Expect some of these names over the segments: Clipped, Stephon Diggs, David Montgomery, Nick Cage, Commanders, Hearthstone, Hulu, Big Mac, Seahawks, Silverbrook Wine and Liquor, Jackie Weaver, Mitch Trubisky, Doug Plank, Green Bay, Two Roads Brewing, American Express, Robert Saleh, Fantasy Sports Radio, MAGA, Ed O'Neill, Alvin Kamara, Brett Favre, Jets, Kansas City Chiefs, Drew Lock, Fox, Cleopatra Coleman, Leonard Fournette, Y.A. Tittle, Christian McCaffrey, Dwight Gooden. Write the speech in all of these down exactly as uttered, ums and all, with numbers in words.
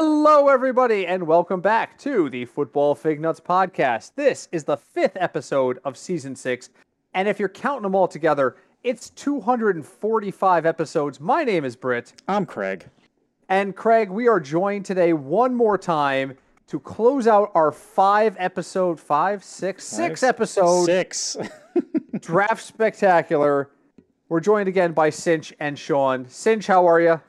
Hello, everybody, and welcome back to the Football Fig Nuts podcast. This is the fifth episode of season six, and if you're counting them all together, it's two hundred forty-five episodes. My name is Britt. I'm Craig. And Craig, we are joined today one more time to close out our five episode, five, six, five, six episode, six draft spectacular. We're joined again by Cinch and Sean. Cinch, how are you?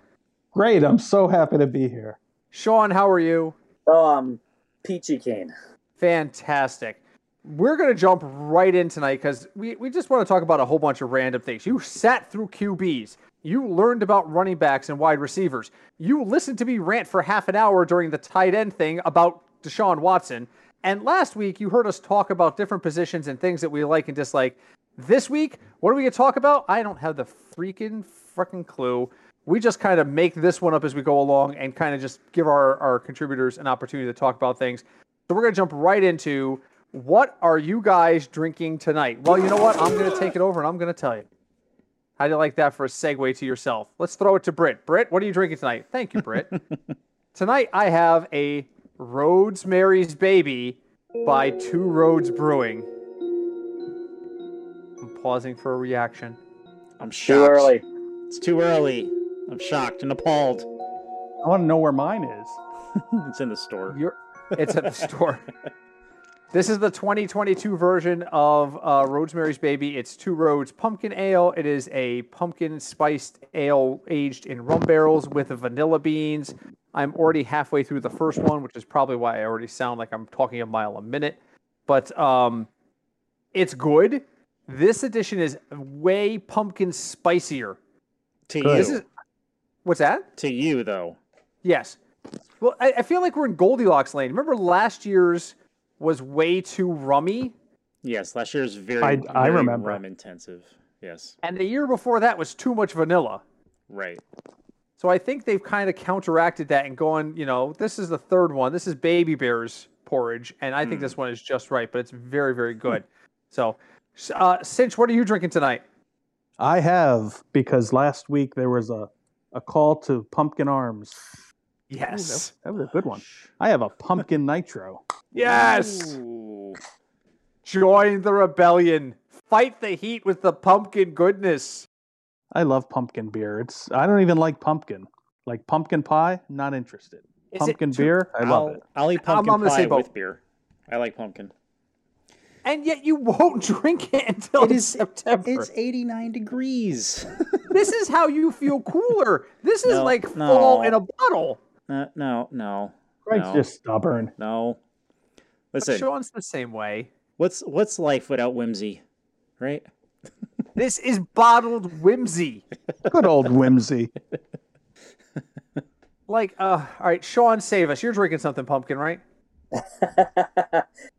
Great. I'm so happy to be here. Sean, how are you? Um, peachy keen. Fantastic. We're going to jump right in tonight because we, we just want to talk about a whole bunch of random things. You sat through Q Bs. You learned about running backs and wide receivers. You listened to me rant for half an hour during the tight end thing about Deshaun Watson. And last week, you heard us talk about different positions and things that we like and dislike. This week, what are we going to talk about? I don't have the freaking freaking clue. We just kind of make this one up as we go along and kind of just give our, our contributors an opportunity to talk about things. So we're going to jump right into what are you guys drinking tonight? Well, you know what? I'm going to take it over and I'm going to tell you. How do you like that for a segue to yourself? Let's throw it to Britt. Britt, what are you drinking tonight? Thank you, Britt. Tonight I have a Rosemary's Baby by Two Roads Brewing. I'm pausing for a reaction. I'm shocked. Too early. It's too early. I'm shocked and appalled. I want to know where mine is. It's in the store. You're, it's at the store. This is the twenty twenty-two version of uh, Rosemary's Baby. It's Two Roads Pumpkin Ale. It is a pumpkin-spiced ale aged in rum barrels with vanilla beans. I'm already halfway through the first one, which is probably why I already sound like I'm talking a mile a minute. But um, it's good. This edition is way pumpkin spicier. To good. You. This is, what's that? To you, though. Yes. Well, I, I feel like we're in Goldilocks lane. Remember last year's was way too rummy? Yes, last year's very, I, I very remember. Rum intensive. Yes. And the year before that was too much vanilla. Right. So I think they've kind of counteracted that and gone, you know, this is the third one. This is Baby Bear's porridge, and I mm. think this one is just right, but it's very, very good. so, uh, Cinch, what are you drinking tonight? I have, because last week there was a, a call to Pumpkin Arms. Yes. Ooh, that, was, that was a good one. I have a Pumpkin Nitro. Yes! Ooh. Join the rebellion. Fight the heat with the pumpkin goodness. I love pumpkin beer. It's I don't even like pumpkin. Like pumpkin pie, not interested. Is pumpkin too, beer, I love I'll, it. I'll eat pumpkin I'm, I'm pie with beer. I like pumpkin. And yet you won't drink it until it is, September. It's eighty-nine degrees. This is how you feel cooler. This is no, like no. fall in a bottle. Uh, no, no. Greg's no. just stubborn. No. Listen. But Sean's the same way. What's what's life without whimsy, right? This is bottled whimsy. Good old whimsy. Like, uh, all right, Sean, save us. You're drinking something pumpkin, right?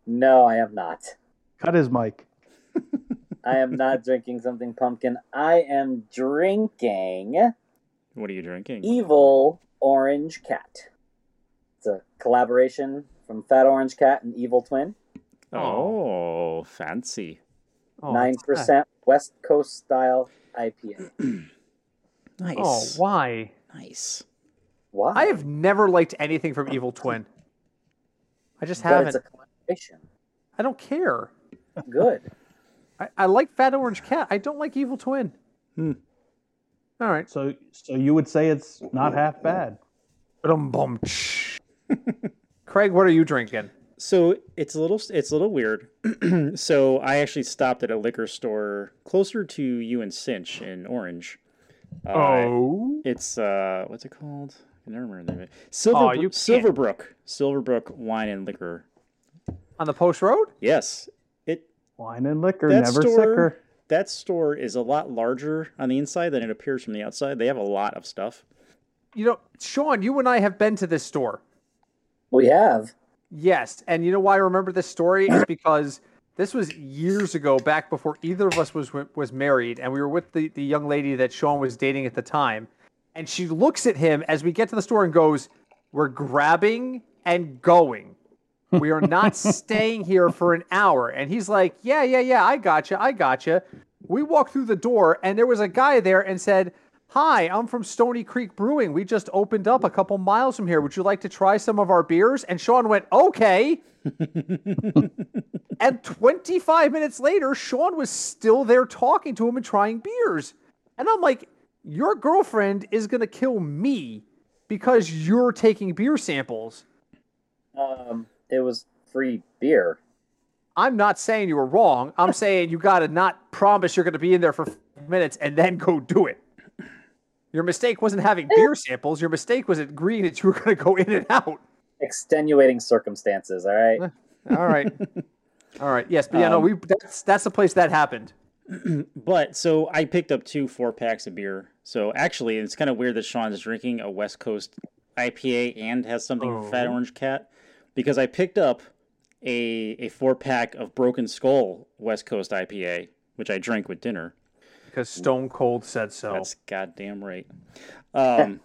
No, I am not. Cut his mic. I am not drinking something pumpkin. I am drinking... What are you drinking? Evil Orange Cat. It's a collaboration from Fat Orange Cat and Evil Twin. Oh, fancy. nine percent oh, West Coast style I P A. Nice. Oh, why? Nice. Why? I have never liked anything from Evil Twin. I just but haven't. It's a collaboration. I don't care. Good. I, I like Fat Orange Cat. I don't like Evil Twin. Hmm. All right. So so you would say it's not half bad. Craig, what are you drinking? So it's a little it's a little weird. So I actually stopped at a liquor store closer to you and Cinch in Orange. Uh, oh. It's uh, what's it called? I never remember the name of it. Silver, oh, Silverbrook. Silverbrook Wine and Liquor. On the Post Road? Yes. It Wine and Liquor, never store, sicker. That store is a lot larger on the inside than it appears from the outside. They have a lot of stuff. You know, Sean, you and I have been to this store. We have. Yes. And you know why I remember this story? It's because this was years ago, back before either of us was was married, and we were with the, the young lady that Sean was dating at the time. And she looks at him as we get to the store and goes, we're grabbing and going. We are not staying here for an hour. And he's like, yeah, yeah, yeah, I gotcha, I gotcha. We walked through the door, and there was a guy there and said, Hi, I'm from Stony Creek Brewing. We just opened up a couple miles from here. Would you like to try some of our beers? And Sean went, okay. And twenty-five minutes later, Sean was still there talking to him and trying beers. And I'm like, your girlfriend is going to kill me because you're taking beer samples. Um, it was free beer. I'm not saying you were wrong. I'm saying you got to not promise you're going to be in there for five minutes and then go do it. Your mistake wasn't having beer samples. Your mistake was agreeing that you were going to go in and out. Extenuating circumstances, all right? All right. All right. Yes, but yeah, um, no, we that's, that's the place that happened. But, so I picked up two four-packs of beer. So, actually, it's kind of weird that Sean's drinking a West Coast I P A and has something oh. Fat Orange Cat. Because I picked up a a four-pack of Broken Skull West Coast I P A, which I drank with dinner. Because Stone Cold said so. That's goddamn right. Um,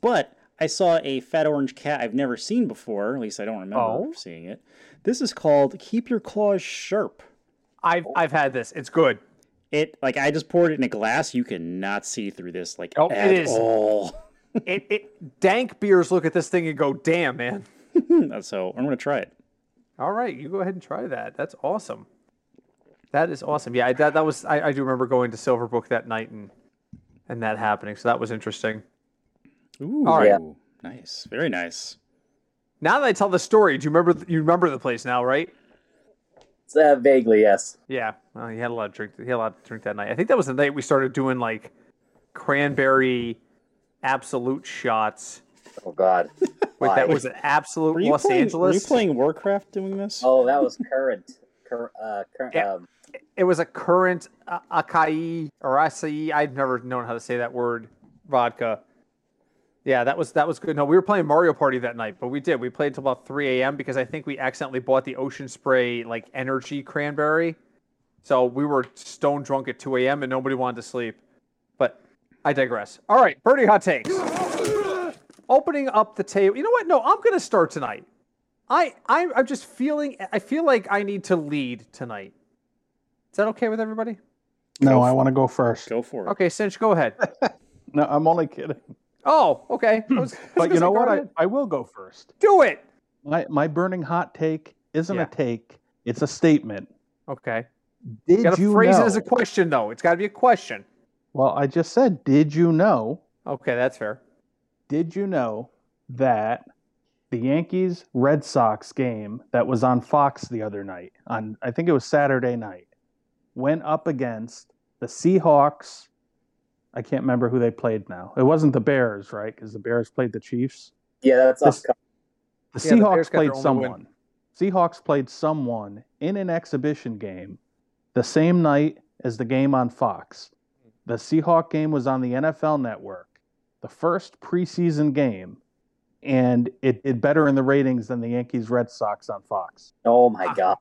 but I saw a Fat Orange Cat I've never seen before. At least I don't remember oh. seeing it. This is called Keep Your Claws Sharp. I've I've had this. It's good. It like I just poured it in a glass. You cannot see through this like oh, at it is. all. it it dank beers look at this thing and go, damn, man. So I'm gonna try it. All right, you go ahead and try that. That's awesome. That is awesome. Yeah, I, that that was. I, I do remember going to Silverbrook that night and and that happening. So that was interesting. Ooh, all right. Yeah. Nice, very nice. Now that I tell the story, do you remember? You remember the place now, right? Uh, vaguely, yes. Yeah, well, he had a lot of drink. He had a lot to drink that night. I think that was the night we started doing like cranberry Absolut shots. Oh God! Wait, that was an Absolut Los playing, Angeles. Were you playing Warcraft doing this? Oh, that was current. Cur- uh, current. Yeah. Um, it was a current uh, acai or acai. I've never known how to say that word. Vodka. Yeah, that was that was good. No, we were playing Mario Party that night, but we did. We played until about three a.m. because I think we accidentally bought the Ocean Spray like energy cranberry. So we were stone drunk at two a.m. and nobody wanted to sleep. But I digress. All right, Birdie Hot Takes. Opening up the table. You know what? No, I'm going to start tonight. I, I, I'm just feeling, I feel like I need to lead tonight. Is that okay with everybody? No, I want to go first. Go for it. Okay, Cinch, go ahead. No, I'm only kidding. Oh, okay. I was, I was but you know what? I, I will go first. Do it. My my burning hot take isn't yeah. a take. It's a statement. Okay. Did you, gotta you phrase know? it as a question, though. It's got to be a question. Well, I just said, did you know? Okay, that's fair. Did you know that the Yankees Red Sox game that was on Fox the other night, on I think it was Saturday night, went up against the Seahawks. I can't remember who they played now. It wasn't the Bears, right? Because the Bears played the Chiefs. Yeah, that's us. The, the yeah, Seahawks the played someone. Seahawks played someone in an exhibition game the same night as the game on Fox. The Seahawk game was on the N F L Network, the first preseason game, and it did better in the ratings than the Yankees Red Sox on Fox. Oh, my ah. God.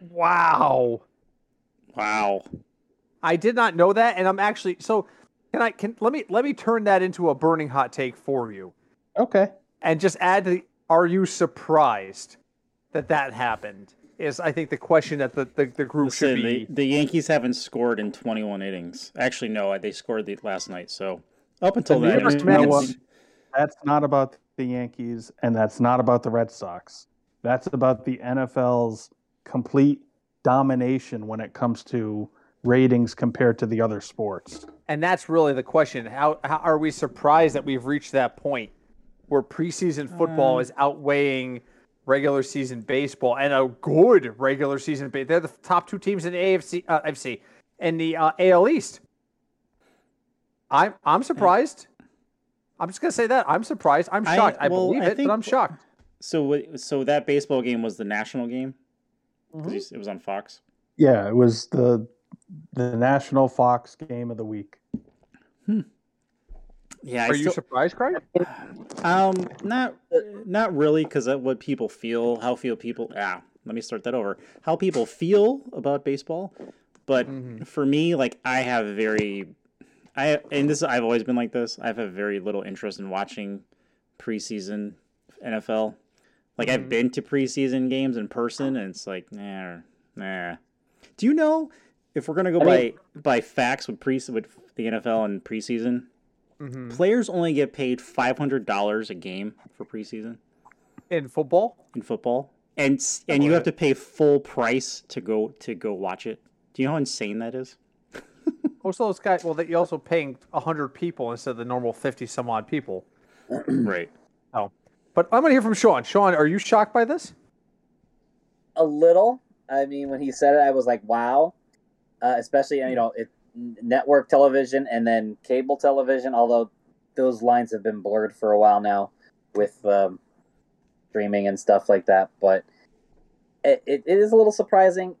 Wow. Wow. I did not know that, and I'm actually... so. Can I can let me let me turn that into a burning hot take for you? Okay. And just add to the, are you surprised that that happened? Is I think the question that the, the, the group Listen, should be. The, the Yankees haven't scored in twenty-one innings. Actually, no, they scored the last night. So up until the that, you know what? That's not about the Yankees, and that's not about the Red Sox. That's about the N F L's complete domination when it comes to ratings compared to the other sports. And that's really the question. How, how are we surprised that we've reached that point where preseason football um, is outweighing regular season baseball and a good regular season baseball? They're the top two teams in the A F C, uh, F C, and the uh, A L East. I'm, I'm surprised. I'm just going to say that. I'm surprised. I'm shocked. I, well, I believe I it, think, but I'm shocked. So, so that baseball game was the national game? Mm-hmm. It was on Fox? Yeah, it was the... the national Fox game of the week. Hmm. Yeah. Are I you still... surprised, Craig? Um, not, not really. Cause that what people feel, how feel people, ah, let me start that over how people feel about baseball. But mm-hmm. for me, like I have very, I, and this, I've always been like this. I have a very little interest in watching preseason N F L. Like mm-hmm. I've been to preseason games in person and it's like, nah, nah. Do you know, if we're gonna go I mean, by by facts with pre with the N F L and preseason, Mm-hmm. Players only get paid five hundred dollars a game for preseason. In football? In football. And and you have to pay full price to go to go watch it. Do you know how insane that is? Also, those guys. Well, that you're also paying one hundred people instead of the normal fifty some odd people. Right. Oh, but I'm gonna hear from Sean. Sean, are you shocked by this? A little. I mean, when he said it, I was like, "Wow!" Uh, especially you know, it, network television and then cable television. Although those lines have been blurred for a while now with um, streaming and stuff like that. But it, it, it is a little surprising.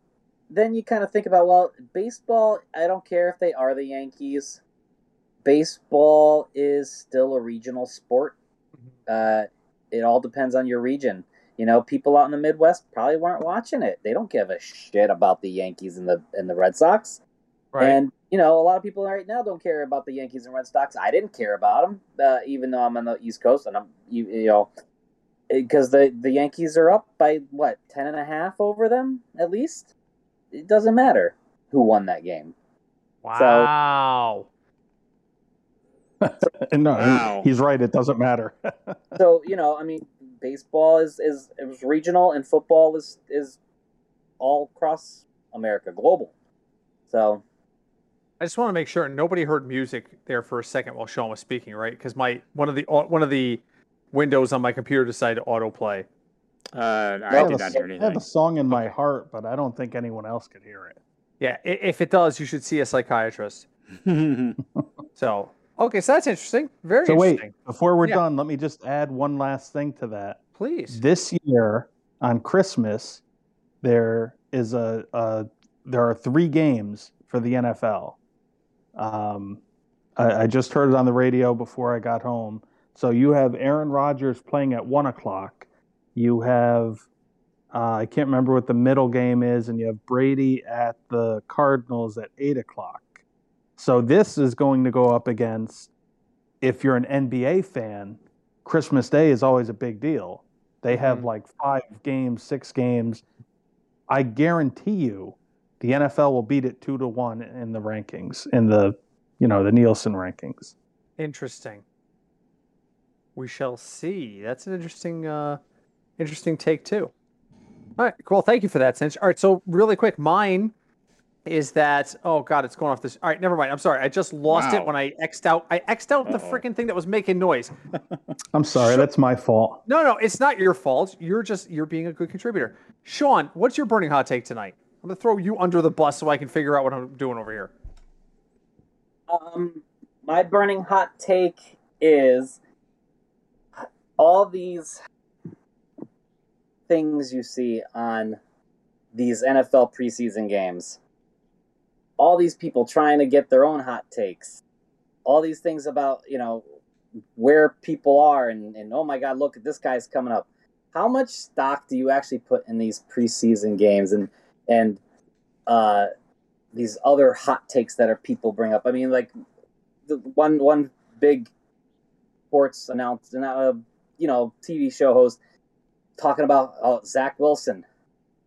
Then you kind of think about, well, baseball, I don't care if they are the Yankees. Baseball is still a regional sport. Uh, it all depends on your region. You know, people out in the Midwest probably weren't watching it. They don't give a shit about the Yankees and the and the Red Sox. Right. And, you know, a lot of people right now don't care about the Yankees and Red Sox. I didn't care about them, uh, even though I'm on the East Coast. And, I'm you, you know, because the, the Yankees are up by, what, ten and a half over them at least? It doesn't matter who won that game. Wow. So, no, wow. He's right. It doesn't matter. So, you know, I mean, baseball is, is it was regional and football is, is all across America, global. So I just want to make sure nobody heard music there for a second while Sean was speaking, right? Because my one of the one of the windows on my computer decided to autoplay. Uh, I, I, did not hear anything. I have a song in my heart, but I don't think anyone else could hear it. Yeah, if it does, you should see a psychiatrist. So, okay, so that's interesting. Very so interesting. So wait, before we're yeah. done, let me just add one last thing to that. Please. This year on Christmas, there is a, a there are three games for the N F L. Um, I, I just heard it on the radio before I got home. So you have Aaron Rodgers playing at one o'clock. You have, uh, I can't remember what the middle game is, and you have Brady at the Cardinals at eight o'clock. So this is going to go up against, if you're an N B A fan, Christmas Day is always a big deal. They have mm-hmm. like five games, six games. I guarantee you the N F L will beat it two to one in the rankings, in the, you know, the Nielsen rankings. Interesting. We shall see. That's an interesting... Uh... Interesting take, too. All right, cool. Thank you for that, Cinch. All right, so really quick, mine is that... Oh, God, it's going off this... All right, never mind. I'm sorry. I just lost wow. it when I X'd out. I X'd out Uh-oh. the freaking thing that was making noise. I'm sorry. Sean, that's my fault. No, no, it's not your fault. You're just... You're being a good contributor. Sean, what's your burning hot take tonight? I'm going to throw you under the bus so I can figure out what I'm doing over here. Um, my burning hot take is all these... things you see on these N F L preseason games. All these people trying to get their own hot takes. All these things about, you know, where people are and, and oh my God, look at this guy's coming up. How much stock do you actually put in these preseason games and and uh, these other hot takes that are people bring up? I mean, like the one one big sports announcer, uh, you know, T V show host. Talking about oh, Zach Wilson,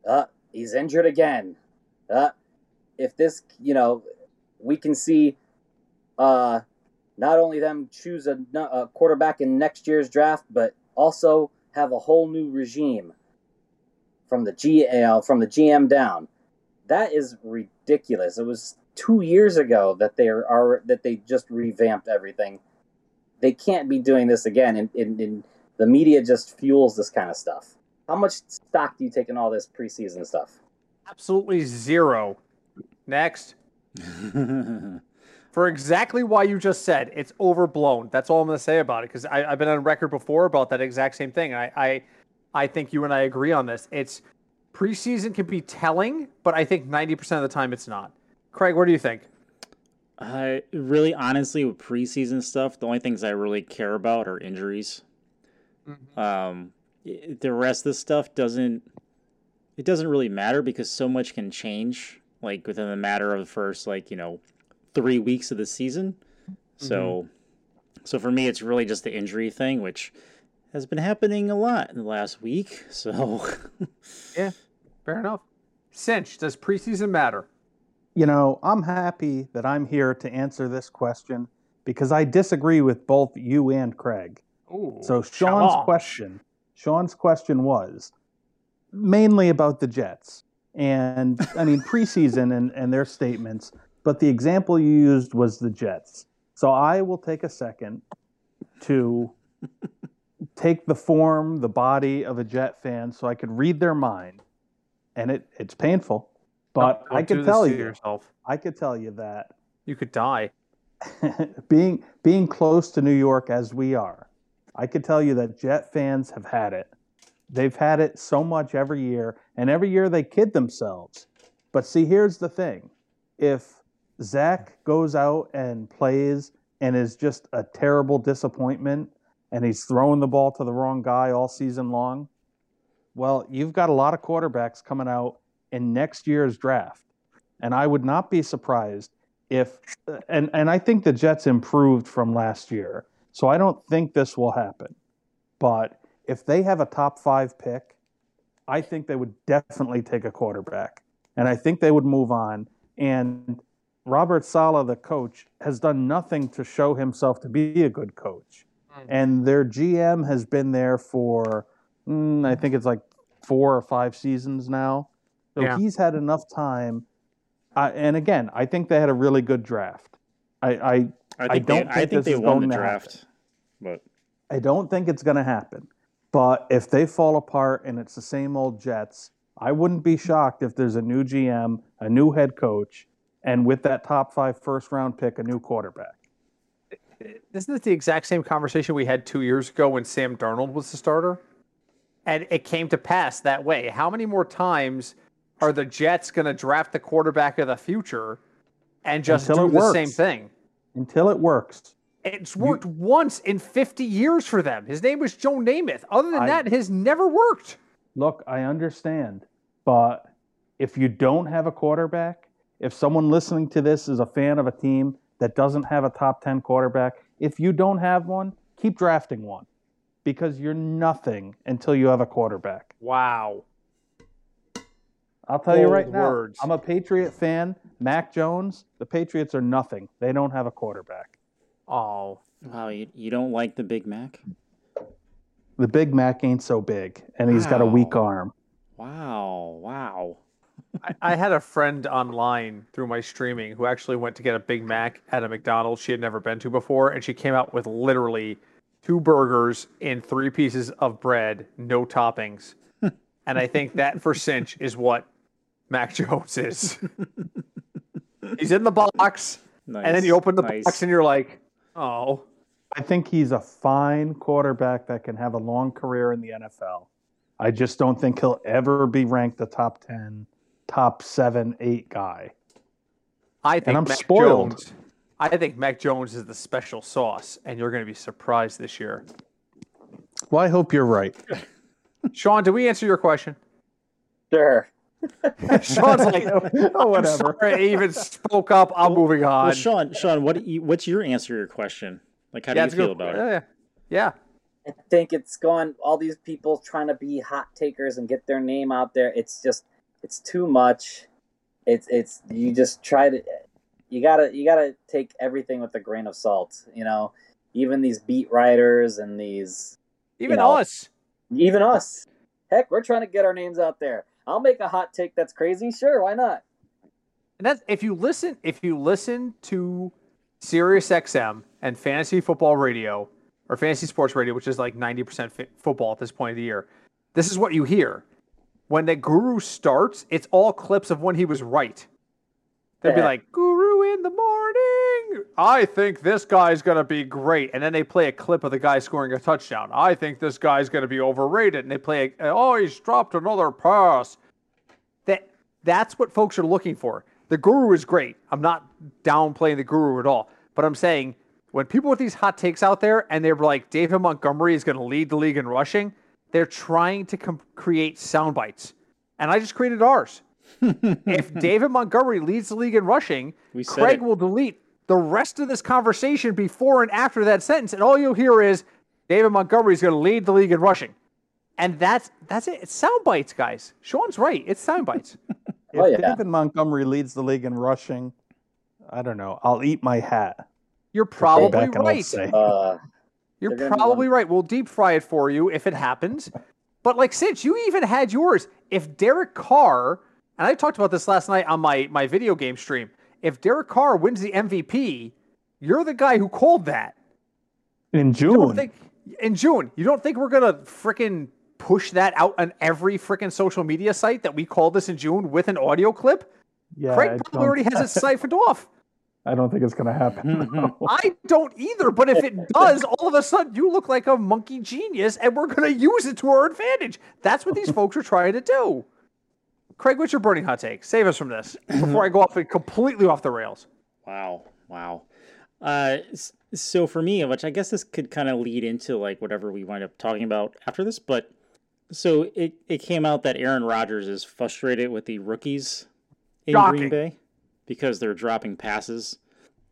uh, he's injured again. Uh, if this, you know, we can see uh, not only them choose a, a quarterback in next year's draft, but also have a whole new regime from the G, you know, from the G M down. That is ridiculous. It was two years ago that they are that they just revamped everything. They can't be doing this again. And in, in, in, The media just fuels this kind of stuff. How much stock do you take in all this preseason stuff? Absolutely zero. Next. For exactly why you just said, it's overblown. That's all I'm going to say about it, because I've been on record before about that exact same thing. I, I, I think you and I agree on this. It's preseason can be telling, but I think ninety percent of the time it's not. Craig, what do you think? Uh, really, honestly, with preseason stuff, the only things I really care about are injuries. Mm-hmm. Um, the rest of the stuff doesn't, it doesn't really matter because so much can change like within the matter of the first, like, you know, three weeks of the season. Mm-hmm. So, so for me, it's really just the injury thing, which has been happening a lot in the last week. So yeah, fair enough. Cinch, does preseason matter? You know, I'm happy that I'm here to answer this question because I disagree with both you and Craig. Ooh, so Sean's shalom. question, Sean's question was mainly about the Jets and I mean preseason and, and their statements, but the example you used was the Jets. So I will take a second to take the form, the body of a Jet fan so I could read their mind. And it, it's painful. But I could tell you yourself. I could tell you that you could die. being being close to New York as we are, I could tell you that Jet fans have had it. They've had it so much every year, and every year they kid themselves. But see, here's the thing. If Zach goes out and plays and is just a terrible disappointment and he's throwing the ball to the wrong guy all season long, well, you've got a lot of quarterbacks coming out in next year's draft. And I would not be surprised if and, – and I think the Jets improved from last year, so I don't think this will happen. But if they have a top five pick, I think they would definitely take a quarterback. And I think they would move on. And Robert Saleh, the coach, has done nothing to show himself to be a good coach. And their G M has been there for mm, I think it's like four or five seasons now. So yeah. he's had enough time. Uh, and again, I think they had a really good draft. I I, I, I don't. They, think I think they won the draft, but I don't think it's going to happen. But if they fall apart and it's the same old Jets, I wouldn't be shocked if there's a new G M, a new head coach, and with that top five first round pick, a new quarterback. Isn't this the exact same conversation we had two years ago when Sam Darnold was the starter? And it came to pass that way. How many more times are the Jets going to draft the quarterback of the future and just Until do the works. same thing? Until it works. It's worked you, once in fifty years for them. His name was Joe Namath. Other than I, that, it has never worked. Look, I understand. But if you don't have a quarterback, if someone listening to this is a fan of a team that doesn't have a top ten quarterback, if you don't have one, keep drafting one. Because you're nothing until you have a quarterback. Wow. I'll tell Old you right words. now, I'm a Patriot fan. Mac Jones, the Patriots are nothing. They don't have a quarterback. Oh. Wow, you, you don't like the Big Mac? The Big Mac ain't so big, and wow. he's got a weak arm. Wow, wow. I, I had a friend online through my streaming who actually went to get a Big Mac at a McDonald's she had never been to before, and she came out with literally two burgers and three pieces of bread, no toppings. And I think that for cinch is what Mac Jones is. He's in the box, nice, and then you open the nice. box and you're like, oh. I think he's a fine quarterback that can have a long career in the N F L. I just don't think he'll ever be ranked the top ten, top seven, eight guy. I think and I'm Mac spoiled. Jones. I think Mac Jones is the special sauce, and you're going to be surprised this year. Well, I hope you're right. Sean, did we answer your question? Sure. Sean's like, oh, whatever. I even spoke up. I'm well, moving on. Well, Sean, Sean, what do you, what's your answer to your question? Like, how yeah, do you feel good. about yeah, it? Yeah. yeah. I think it's gone. All these people trying to be hot takers and get their name out there. It's just, it's too much. It's, it's, you just try to. You gotta, you gotta take everything with a grain of salt, you know. Even these beat writers and these, even you know, us, even us. Heck, we're trying to get our names out there. I'll make a hot take that's crazy. Sure, why not? And that's if you listen, if you listen to Sirius X M and Fantasy Football Radio or Fantasy Sports Radio, which is like ninety percent football at this point of the year. This is what you hear when the guru starts. It's all clips of when he was right. They'd yeah. be like, guru in the morning. I think this guy's going to be great. And then they play a clip of the guy scoring a touchdown. I think this guy's going to be overrated. And they play, a, oh, he's dropped another pass. That That's what folks are looking for. The guru is great. I'm not downplaying the guru at all. But I'm saying when people with these hot takes out there and they're like, David Montgomery is going to lead the league in rushing, they're trying to com- create sound bites. And I just created ours. If David Montgomery leads the league in rushing, Craig it. will delete the rest of this conversation before and after that sentence, and all you'll hear is David Montgomery is going to lead the league in rushing, and that's that's it. It's sound bites, guys. Sean's right. It's sound bites. if oh, yeah. David Montgomery leads the league in rushing, I don't know. I'll eat my hat. You're probably right. Uh, You're probably right. We'll deep fry it for you if it happens. But like, since you even had yours, if Derek Carr, and I talked about this last night on my, my video game stream, if Derek Carr wins the M V P, you're the guy who called that. In June. Think, in June. You don't think we're going to frickin' push that out on every frickin' social media site that we called this in June with an audio clip? Yeah, Craig probably already has it siphoned off. I don't think it's going to happen. No. I don't either, but if it does, all of a sudden you look like a monkey genius and we're going to use it to our advantage. That's what these folks are trying to do. Craig, what's your burning hot take? Save us from this before I go off completely off the rails. Wow. Wow. Uh, so for me, which I guess this could kind of lead into like whatever we wind up talking about after this, but so it, it came out that Aaron Rodgers is frustrated with the rookies in Shocking. Green Bay. Because they're dropping passes.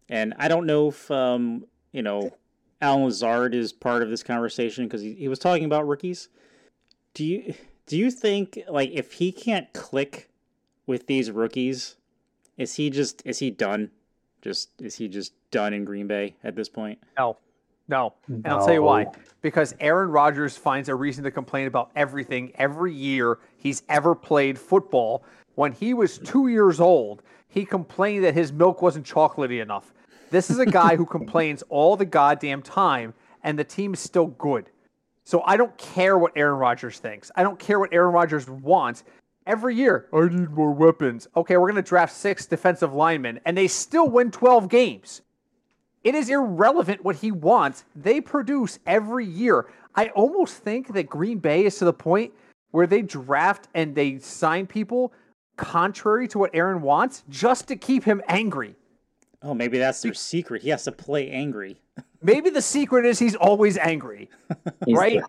And I don't know if, um, you know, Alan Lazard is part of this conversation because he, he was talking about rookies. Do you do you think, like, if he can't click with these rookies, is he just, is he done? Just, is he just done in Green Bay at this point? No. No. And I'll tell you why. Because Aaron Rodgers finds a reason to complain about everything every year he's ever played football. When he was two years old, he complained that his milk wasn't chocolatey enough. This is a guy who complains all the goddamn time, and the team is still good. So I don't care what Aaron Rodgers thinks. I don't care what Aaron Rodgers wants. Every year, I need more weapons. Okay, we're going to draft six defensive linemen, and they still win twelve games. It is irrelevant what he wants. They produce every year. I almost think that Green Bay is to the point where they draft and they sign people contrary to what Aaron wants, just to keep him angry. Oh, maybe that's their secret. He has to play angry. Maybe the secret is he's always angry, right?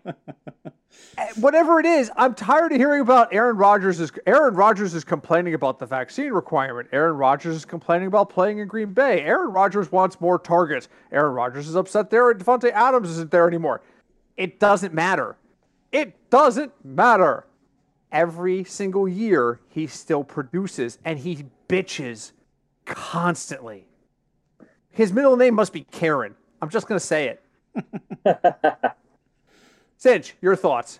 Whatever it is, I'm tired of hearing about Aaron Rodgers. Is, Aaron Rodgers is complaining about the vaccine requirement. Aaron Rodgers is complaining about playing in Green Bay. Aaron Rodgers wants more targets. Aaron Rodgers is upset there, and Davante Adams isn't there anymore. It doesn't matter. It doesn't matter. Every single year, he still produces, and he bitches constantly. His middle name must be Karen. I'm just going to say it. Cinch, your thoughts?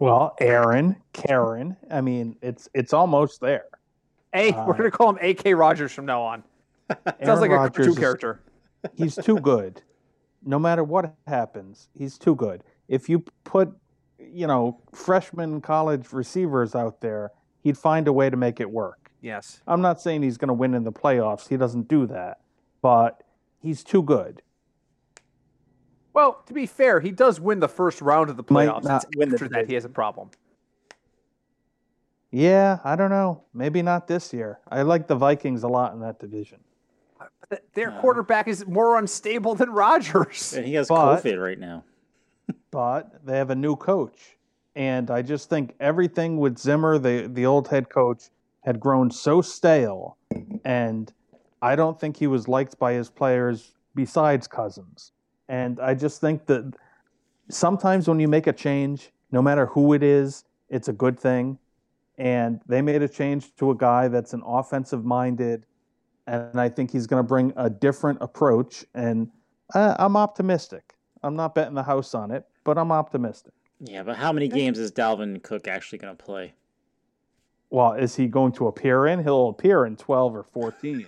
Well, Aaron, Karen. I mean, it's it's almost there. A, uh, we're going to call him A K Rodgers from now on. Sounds like Rodgers a cartoon character. Is, he's too good. No matter what happens, he's too good. If you put... you know, freshman college receivers out there, he'd find a way to make it work. Yes. I'm not saying he's going to win in the playoffs. He doesn't do that. But he's too good. Well, to be fair, he does win the first round of the playoffs. Not win after the that, he has a problem. Yeah, I don't know. Maybe not this year. I like the Vikings a lot in that division. Their no. quarterback is more unstable than Rodgers. And he has but, COVID right now. But they have a new coach, and I just think everything with Zimmer, the, the old head coach, had grown so stale, and I don't think he was liked by his players besides Cousins. And I just think that sometimes when you make a change, no matter who it is, it's a good thing. And they made a change to a guy that's an offensive-minded, and I think he's going to bring a different approach, and uh, I'm optimistic. I'm not betting the house on it, but I'm optimistic. Yeah, but how many games is Dalvin Cook actually going to play? Well, is he going to appear in? He'll appear in twelve or fourteen.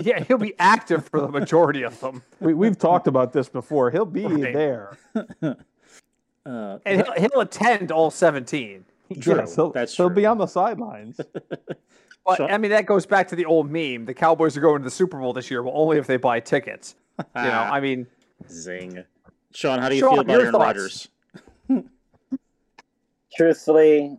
Yeah, he'll be active for the majority of them. We, we've talked about this before. He'll be right. there. Uh, and he'll, he'll attend all seventeen. True. Yes, he'll, That's true. He'll be on the sidelines. But, so, I mean, that goes back to the old meme. The Cowboys are going to the Super Bowl this year, but only if they buy tickets. You know, I mean... Zing. Sean, how do you Sean, feel about Aaron Rodgers? Truthfully,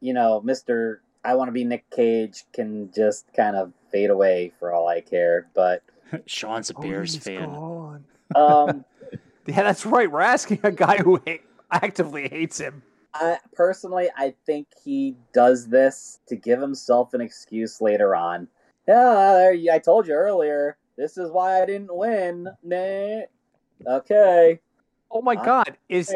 you know, Mister I want to be Nick Cage can just kind of fade away for all I care. But Sean's a Bears oh, fan. Gone. Um, yeah, that's right. We're asking a guy who hate, actively hates him. I, personally, I think he does this to give himself an excuse later on. Yeah, I told you earlier. This is why I didn't win. Nah. Okay. Oh my God. Is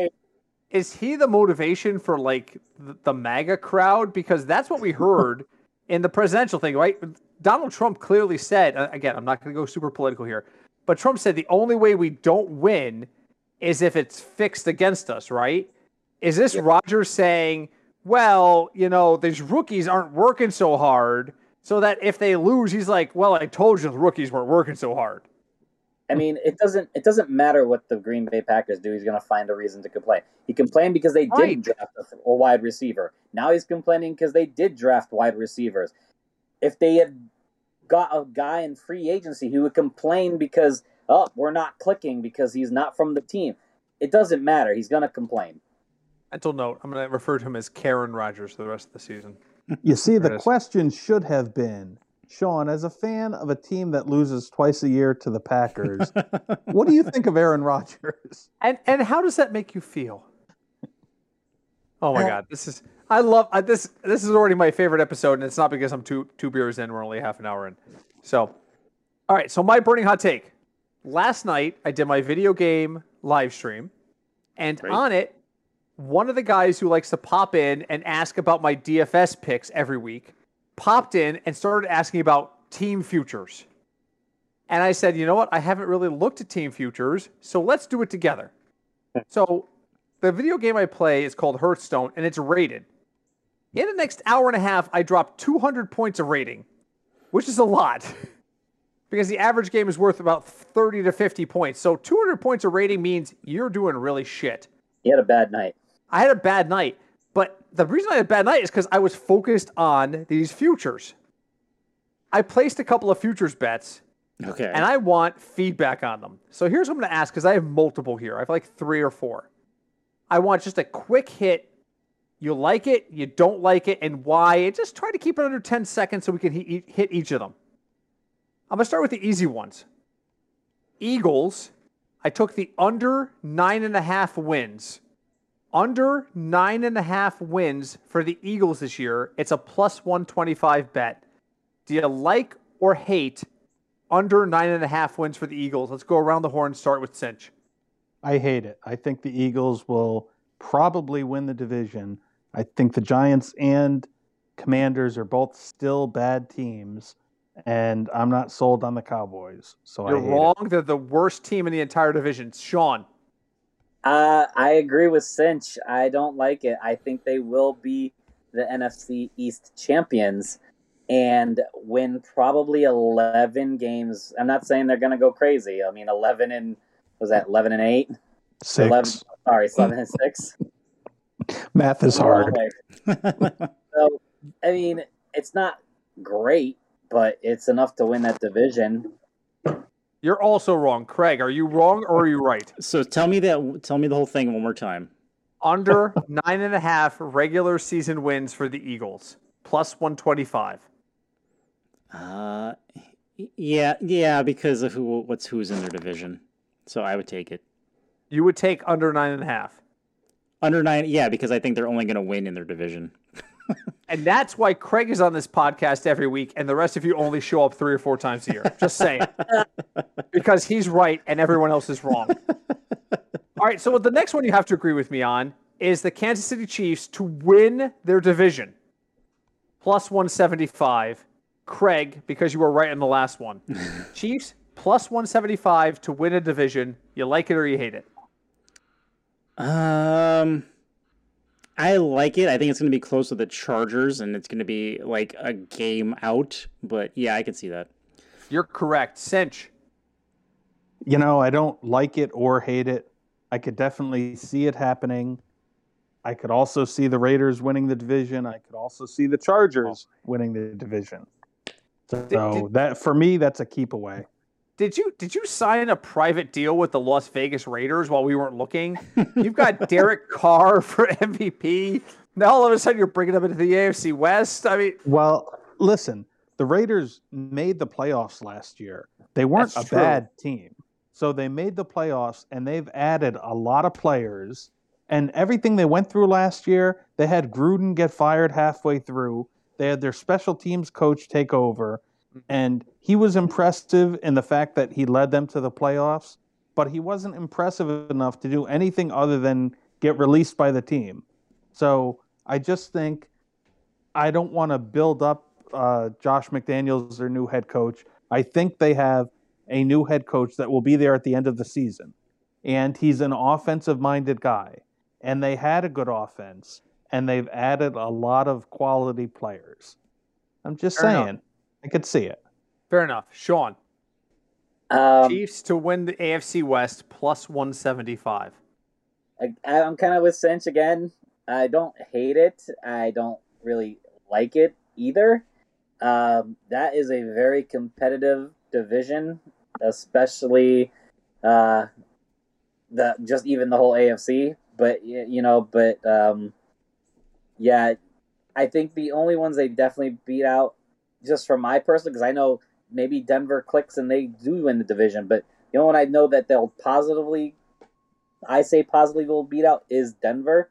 is he the motivation for like the, the MAGA crowd? Because that's what we heard in the presidential thing, right? Donald Trump clearly said, again, I'm not going to go super political here, But Trump said the only way we don't win is if it's fixed against us, right? Is this yeah. Rodgers saying, well, you know, these rookies aren't working so hard, so that if they lose, he's like, well, I told you the rookies weren't working so hard. I mean, it doesn't it doesn't matter what the Green Bay Packers do. He's going to find a reason to complain. He complained because they right. didn't draft a wide receiver. Now he's complaining because they did draft wide receivers. If they had got a guy in free agency, he would complain because, oh, we're not clicking because he's not from the team. It doesn't matter. He's going to complain. Mental note, I'm going to refer to him as Karen Rodgers for the rest of the season. You see, the question should have been, Sean, as a fan of a team that loses twice a year to the Packers, what do you think of Aaron Rodgers? And and how does that make you feel? Oh my uh, God, this is I love I, this. This is already my favorite episode, and it's not because I'm two two beers in. We're only half an hour in. So, all right. So my burning hot take. Last night I did my video game live stream, and Great. on it, one of the guys who likes to pop in and ask about my D F S picks every week popped in and started asking about team futures. And I said, you know what? I haven't really looked at team futures, so let's do it together. So the video game I play is called Hearthstone, and it's rated. In the next hour and a half, I dropped two hundred points of rating, which is a lot because the average game is worth about thirty to fifty points. So two hundred points of rating means you're doing really shit. You had a bad night. I had a bad night. But the reason I had a bad night is because I was focused on these futures. I placed a couple of futures bets, okay, and I want feedback on them. So here's what I'm going to ask, because I have multiple here. I have like three or four. I want just a quick hit. You like it, you don't like it, and why. And just try to keep it under ten seconds so we can hit each of them. I'm going to start with the easy ones. Eagles, I took the under nine and a half wins. Under nine and a half wins for the Eagles this year. It's a plus one twenty-five bet. Do you like or hate under nine and a half wins for the Eagles? Let's go around the horn. Start with Cinch. I hate it. I think the Eagles will probably win the division. I think the Giants and Commanders are both still bad teams, and I'm not sold on the Cowboys. So You're I hate wrong. It. They're the worst team in the entire division. Sean. Uh, I agree with Cinch. I don't like it. I think they will be the N F C East champions and win probably eleven games. I'm not saying they're going to go crazy. I mean, eleven and was that eleven and eight? Six. eleven, sorry, seven and six. Math is hard. So, I mean, it's not great, but it's enough to win that division. You're also wrong, Craig. Are you wrong or are you right? So tell me that. Tell me the whole thing one more time. Under nine and a half regular season wins for the Eagles, plus one twenty-five. Uh, yeah, yeah, because of who, what's who's in their division. So I would take it. You would take under nine and a half. Under nine, yeah, because I think they're only going to win in their division. And that's why Craig is on this podcast every week, and the rest of you only show up three or four times a year. Just saying. Because he's right, and everyone else is wrong. All right, so the next one you have to agree with me on is the Kansas City Chiefs to win their division. Plus one seventy-five. Craig, because you were right in the last one. Chiefs, plus one seventy-five to win a division. You like it or you hate it? Um... I like it. I think it's going to be close to the Chargers, and it's going to be like a game out. But, yeah, I can see that. You're correct. Cinch. You know, I don't like it or hate it. I could definitely see it happening. I could also see the Raiders winning the division. I could also see the Chargers winning the division. So did, did, that for me, that's a keep away. Did you did you sign a private deal with the Las Vegas Raiders while we weren't looking? You've got Derek Carr for M V P. Now all of a sudden you're bringing them into the A F C West. I mean, well, listen, the Raiders made the playoffs last year. They weren't a true. bad team, so they made the playoffs, and they've added a lot of players. And everything they went through last year, they had Gruden get fired halfway through. They had their special teams coach take over. And he was impressive in the fact that he led them to the playoffs, but he wasn't impressive enough to do anything other than get released by the team. So I just think I don't want to build up uh, Josh McDaniels, their new head coach. I think they have a new head coach that will be there at the end of the season. And he's an offensive-minded guy. And they had a good offense, and they've added a lot of quality players. I'm just Fair saying. Enough. I could see it. Fair enough. Sean. Um, Chiefs to win the A F C West, plus one seventy-five. I, I'm kind of with Cinch again. I don't hate it. I don't really like it either. Um, that is a very competitive division, especially uh, the just even the whole A F C. But you know, but um, yeah, I think the only ones they definitely beat out, just from my personal, because I know maybe Denver clicks and they do win the division. But the only one I know that they'll positively, I say positively, will beat out is Denver.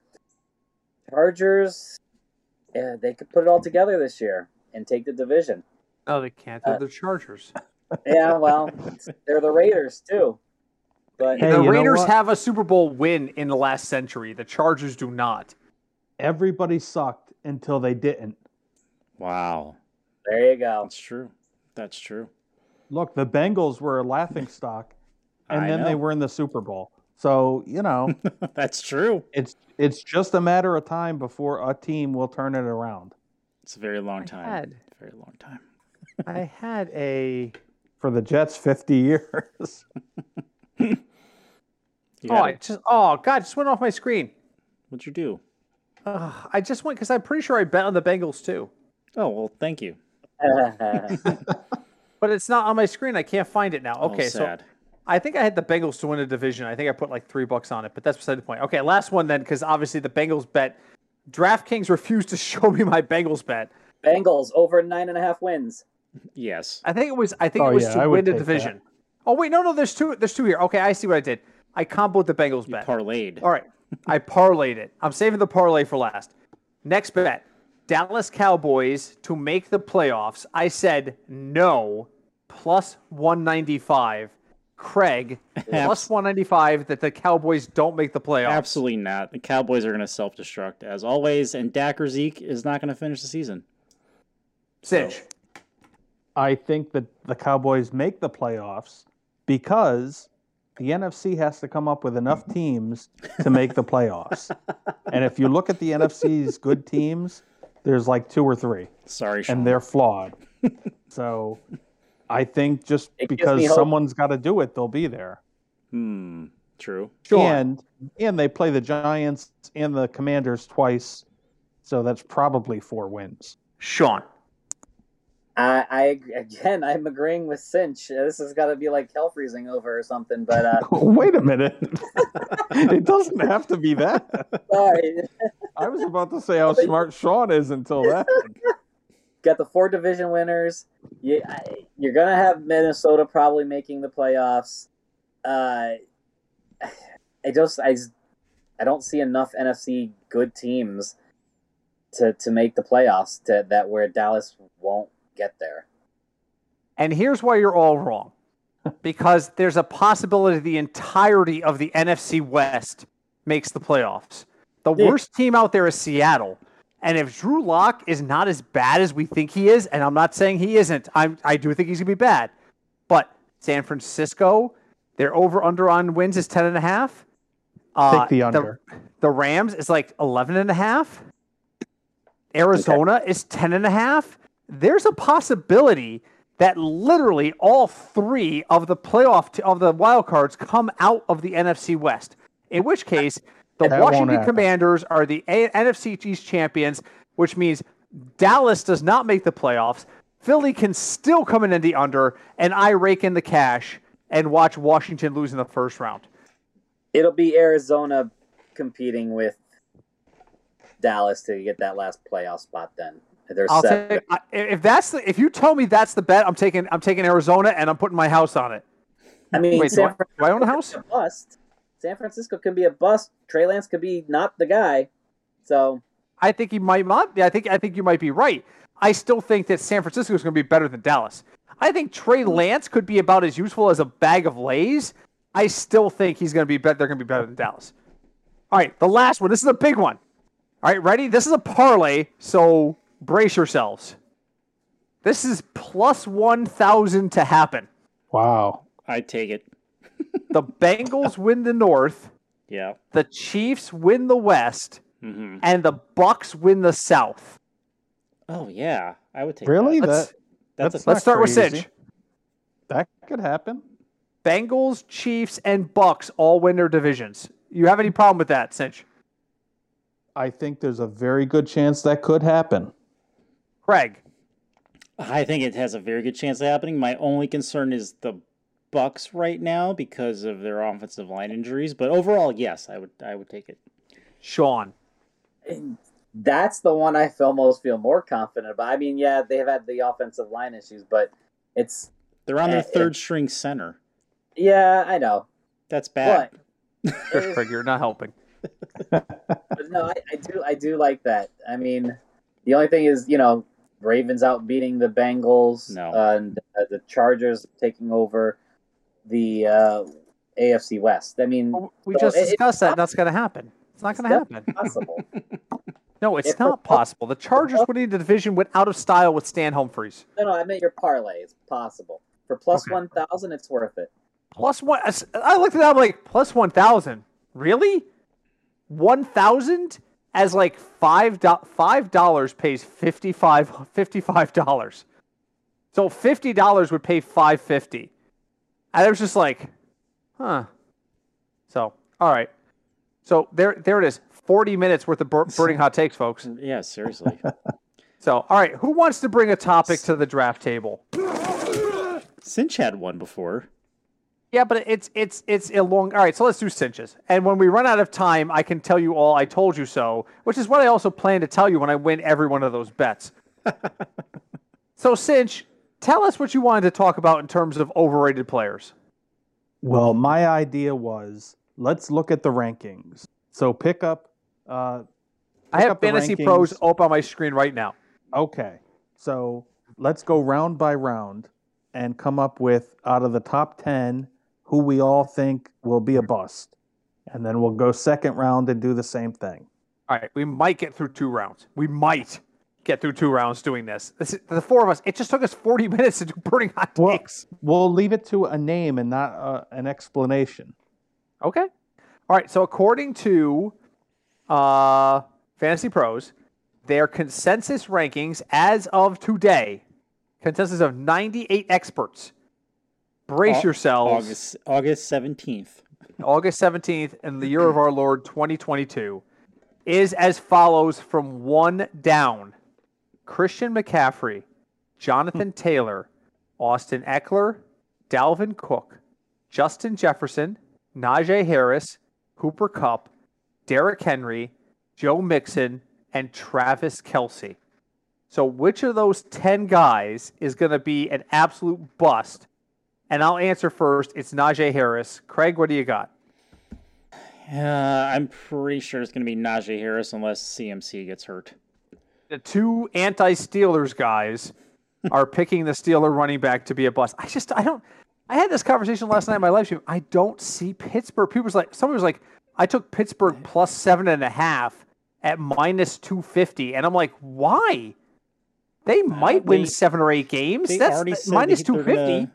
Chargers, yeah, they could put it all together this year and take the division. Oh, they can't. They're uh, the Chargers. Yeah, well, they're the Raiders, too. But hey, the Raiders have a Super Bowl win in the last century. The Chargers do not. Everybody sucked until they didn't. Wow. There you go. That's true. That's true. Look, the Bengals were a laughingstock, and I then know. They were in the Super Bowl. So, you know. That's true. It's it's just a matter of time before a team will turn it around. It's a very long I time. Had, very long time. I had a... For the Jets, fifty years. oh, I just, oh, God, just went off my screen. What'd you do? Uh, I just went, because I'm pretty sure I bet on the Bengals, too. Oh, well, thank you. But it's not on my screen. I can't find it now. Okay, oh, sad. So... I think I had the Bengals to win a division. I think I put like three bucks on it, but that's beside the point. Okay, last one then, because obviously the Bengals bet. DraftKings refused to show me my Bengals bet. Bengals over nine and a half wins. Yes, I think it was. I think oh, it was yeah, to I win the division. That. Oh wait, no, no, there's two. There's two here. Okay, I see what I did. I comboed the Bengals you bet. Parlayed. All right, I parlayed it. I'm saving the parlay for last. Next bet: Dallas Cowboys to make the playoffs. I said no, plus one ninety five. Craig, plus one ninety-five that the Cowboys don't make the playoffs. Absolutely not. The Cowboys are going to self-destruct, as always, and Dak or Zeke is not going to finish the season. Sitch. So. I think that the Cowboys make the playoffs because the N F C has to come up with enough teams to make the playoffs. And if you look at the N F C's good teams, there's like two or three. Sorry, Sean. And they're flawed. So... I think just it because someone's got to do it, they'll be there. Hmm. True. Sure. And and they play the Giants and the Commanders twice, so that's probably four wins. Sean, I, I again, I'm agreeing with Cinch. This has got to be like hell freezing over or something. But uh... wait a minute, it doesn't have to be that. Sorry, I was about to say how smart Sean is until that. Got the four division winners. You, you're going to have Minnesota probably making the playoffs. Uh, I just I, I don't see enough N F C good teams to to make the playoffs to, that where Dallas won't get there. And here's why you're all wrong. Because there's a possibility the entirety of the N F C West makes the playoffs. The yeah. worst team out there is Seattle. And if Drew Lock is not as bad as we think he is, and I'm not saying he isn't, I'm, I do think he's going to be bad. But San Francisco, their over-under on wins is ten point five. Uh, Take the under. The, the Rams is like eleven point five. Arizona okay. is ten point five. There's a possibility that literally all three of the playoff t- of the wild cards come out of the N F C West, in which case... The that Washington Commanders are the A- N F C East champions, which means Dallas does not make the playoffs. Philly can still come in in the under, and I rake in the cash and watch Washington lose in the first round. It'll be Arizona competing with Dallas to get that last playoff spot. Then they're I'll take, I, if that's the, if you tell me that's the bet, I'm taking I'm taking Arizona, and I'm putting my house on it. I mean, Wait, do, I, do I own a house? Bust. San Francisco can be a bust. Trey Lance could be not the guy. So I think he might not be. I think I think you might be right. I still think that San Francisco is going to be better than Dallas. I think Trey Lance could be about as useful as a bag of Lays. I still think he's going to be better. They're going to be better than Dallas. All right, the last one. This is a big one. All right, ready? This is a parlay, so brace yourselves. This is plus one thousand to happen. Wow. I take it. The Bengals win the North. Yeah. The Chiefs win the West. Mm-hmm. And the Bucks win the South. Oh, yeah. I would take really? that. Really? Let's, that, that's let's start crazy. with Sidge. That could happen. Bengals, Chiefs, and Bucks all win their divisions. You have any problem with that, Sidge? I think there's a very good chance that could happen. Craig? I think it has a very good chance of happening. My only concern is the Bucks right now because of their offensive line injuries. But overall, yes, I would I would take it. Sean? That's the one I almost feel more confident about. I mean, yeah, they've had the offensive line issues, but it's... They're on their third it, string center. Yeah, I know. That's bad. Craig, you're not helping. But no, I, I do I do like that. I mean, the only thing is, you know, Ravens out beating the Bengals, no. uh, and uh, the Chargers taking over the uh, A F C West. I mean, well, we so just it, discussed that. Possible. That's going to happen. It's not going to happen. Possible? No, it's if not possible. The Chargers would need the division went out of style with Stan Humphries. No, no, I meant your parlay. It's possible for plus okay. one thousand. It's worth it. Plus one. I looked at that. I'm like plus one thousand. Really? One thousand. As like five five dollars pays fifty five fifty five dollars, so fifty dollars would pay five fifty. And I was just like, huh. So all right, so there there it is. Forty minutes worth of burning hot takes, folks. Yeah, seriously. So all right, who wants to bring a topic to the draft table? Cinch had one before. Yeah, but it's it's it's a long. All right, so let's do cinches. And when we run out of time, I can tell you all I told you so, which is what I also plan to tell you when I win every one of those bets. So, Cinch, tell us what you wanted to talk about in terms of overrated players. Well, my idea was let's look at the rankings. So pick up. Uh, pick I have up Fantasy rankings. Pros up on my screen right now. Okay, so let's go round by round and come up with out of the top ten. Who we all think will be a bust. And then we'll go second round and do the same thing. All right, we might get through two rounds. We might get through two rounds doing this. This is, the four of us, it just took us forty minutes to do burning hot well, takes. We'll leave it to a name and not uh, an explanation. Okay. All right, so according to uh, Fantasy Pros, their consensus rankings as of today, consensus of ninety-eight experts, brace yourselves. August, August seventeenth. August seventeenth in the year of our Lord twenty twenty-two is as follows from one down. Christian McCaffrey, Jonathan Taylor, Austin Eckler, Dalvin Cook, Justin Jefferson, Najee Harris, Cooper Kupp, Derrick Henry, Joe Mixon, and Travis Kelce. So which of those ten guys is going to be an absolute bust? And I'll answer first. It's Najee Harris. Craig, what do you got? Uh, I'm pretty sure it's going to be Najee Harris unless C M C gets hurt. The two anti-Steelers guys are picking the Steeler running back to be a bust. I just, I don't, I had this conversation last night in my live stream. I don't see Pittsburgh. People was like, somebody was like, I took Pittsburgh plus seven and a half at minus two fifty. And I'm like, why? They might uh, they, win seven or eight games. That's that, minus two fifty.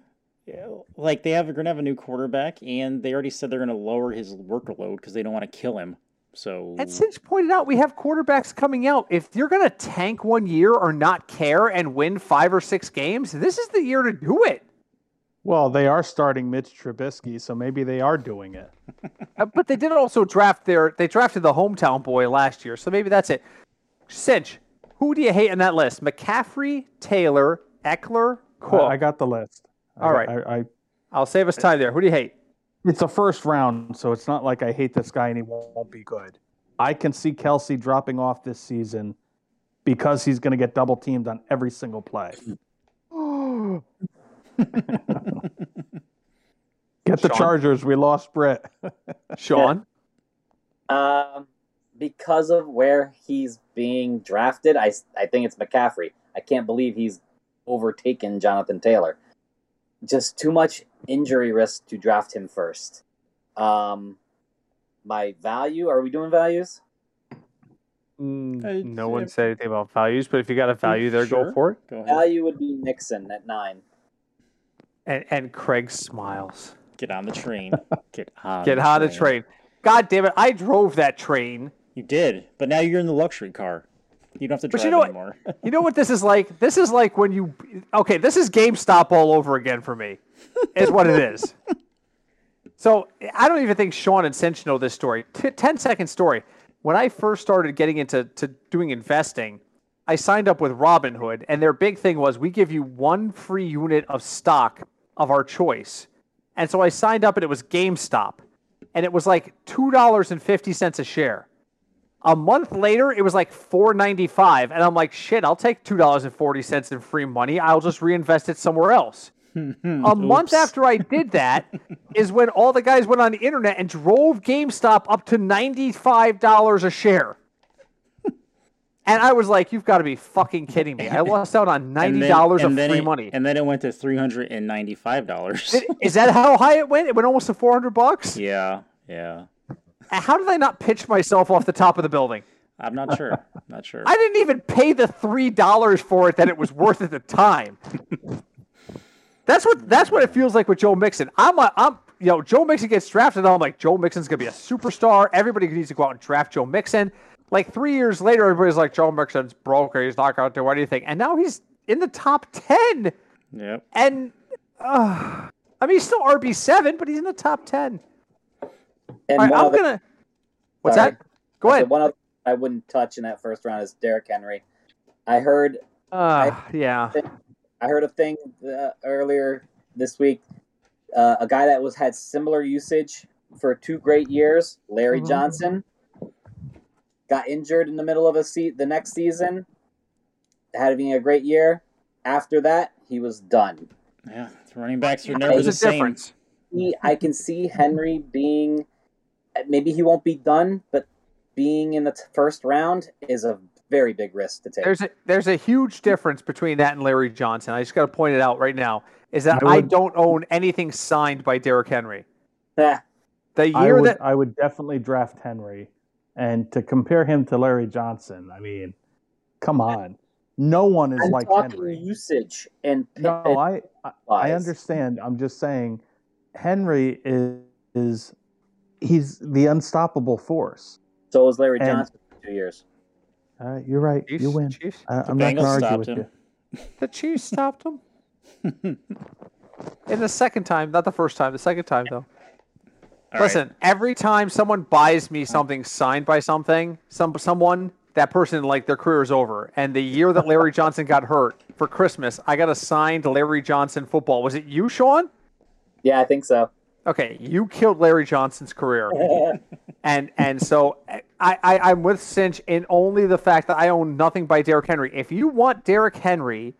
Like they have, they're going to have a new quarterback, and they already said they're going to lower his workload because they don't want to kill him. So, and since pointed out, we have quarterbacks coming out. If you're going to tank one year or not care and win five or six games, this is the year to do it. Well, they are starting Mitch Trubisky, so maybe they are doing it. uh, but they did also draft their. They drafted the hometown boy last year, so maybe that's it. Cinch, who do you hate on that list? McCaffrey, Taylor, Eckler, Cook. Uh, I got the list. All right. I, I, I'll save us time there. Who do you hate? It's a first round, so it's not like I hate this guy and he won't, won't be good. I can see Kelce dropping off this season because he's going to get double teamed on every single play. Get the Sean. Chargers. We lost Brett. Sean? Um, because of where he's being drafted, I, I think it's McCaffrey. I can't believe he's overtaken Jonathan Taylor. Just too much injury risk to draft him first. Um, my value, are we doing values? Mm, no one said anything about values, but if you got a value there, sure. Go for it. Go ahead. Value would be Mixon at nine. And, and Craig smiles. Get on the train. Get on Get the on train. the train. God damn it. I drove that train. You did. But now you're in the luxury car. You don't have to drive but you know anymore. What, you know what this is like? This is like when you... Okay, this is GameStop all over again for me. Is what it is. So I don't even think Sean and Cinch know this story. T- ten-second story. When I first started getting into to doing investing, I signed up with Robinhood, and their big thing was, we give you one free unit of stock of our choice. And so I signed up, and it was GameStop. And it was like two dollars and fifty cents a share. A month later, it was like four dollars and ninety-five cents. And I'm like, shit, I'll take two dollars and forty cents in free money. I'll just reinvest it somewhere else. A month after I did that is when all the guys went on the internet and drove GameStop up to ninety-five dollars a share. And I was like, you've got to be fucking kidding me. I lost out on ninety dollars of free it, money. And then it went to three hundred ninety-five dollars. Is that how high it went? It went almost to four hundred bucks? Yeah, yeah. How did I not pitch myself off the top of the building? I'm not sure. I'm not sure. I didn't even pay the three dollars for it that it was worth at the time. That's what that's what it feels like with Joe Mixon. I'm a, I'm you know, Joe Mixon gets drafted, and I'm like, Joe Mixon's going to be a superstar. Everybody needs to go out and draft Joe Mixon. Like three years later, everybody's like, Joe Mixon's broke, or he's not going to do anything. And now he's in the top ten. Yep. And, uh, I mean, he's still R B seven, but he's in the top ten. And right, I'm going to... What's sorry. that? Go I ahead. One other I wouldn't touch in that first round is Derrick Henry. I heard... Uh, I, yeah. I heard a thing uh, earlier this week. Uh, a guy that was had similar usage for two great years, Larry mm-hmm. Johnson... Got injured in the middle of a se- the next season. Having a great year. After that, he was done. Yeah, running backs are never the same. He, I can see Henry being, maybe he won't be done, but being in the t- first round is a very big risk to take. There's a, there's a huge difference between that and Larry Johnson. I just got to point it out right now, is that I, would, I don't own anything signed by Derrick Henry. the year I would, that I would definitely draft Henry. And to compare him to Larry Johnson, I mean, come on. No one is I'm like Henry. Usage and no, I, I I understand. I'm just saying Henry is, is he's the unstoppable force. So is Larry and, Johnson for two years. Uh, you're right. Chiefs, you win. Uh, I'm not going to argue with him. you. The Chiefs stopped him. In the second time, not the first time, the second time, though. All Listen, right. Every time someone buys me something signed by something, some someone, that person, like, their career is over. And the year that Larry Johnson got hurt, for Christmas, I got a signed Larry Johnson football. Was it you, Sean? Yeah, I think so. Okay, you killed Larry Johnson's career. and and so I, I, I'm with Cinch in only the fact that I own nothing by Derrick Henry. If you want Derrick Henry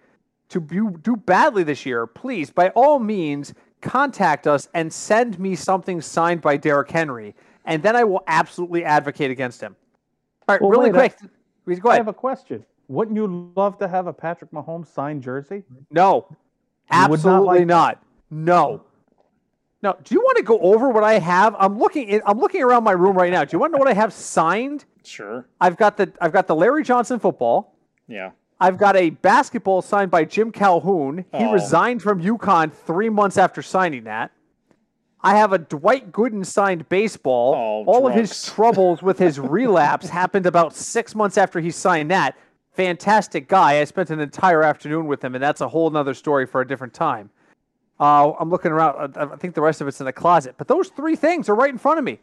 to be, do badly this year, please, by all means, contact us and send me something signed by Derrick Henry, and then I will absolutely advocate against him. All right, well, really wait, quick. I, go ahead. I have a question. Wouldn't you love to have a Patrick Mahomes signed jersey? No, you absolutely not, like not. No, no. Do you want to go over what I have? I'm looking. In, I'm looking around my room right now. Do you want to know what I have signed? Sure. I've got the I've got the Larry Johnson football. Yeah. I've got a basketball signed by Jim Calhoun. He oh. resigned from UConn three months after signing that. I have a Dwight Gooden signed baseball. Oh, All drugs. of his troubles with his relapse happened about six months after he signed that. Fantastic guy. I spent an entire afternoon with him, and that's a whole other story for a different time. Uh, I'm looking around. I think the rest of it's in the closet. But those three things are right in front of me.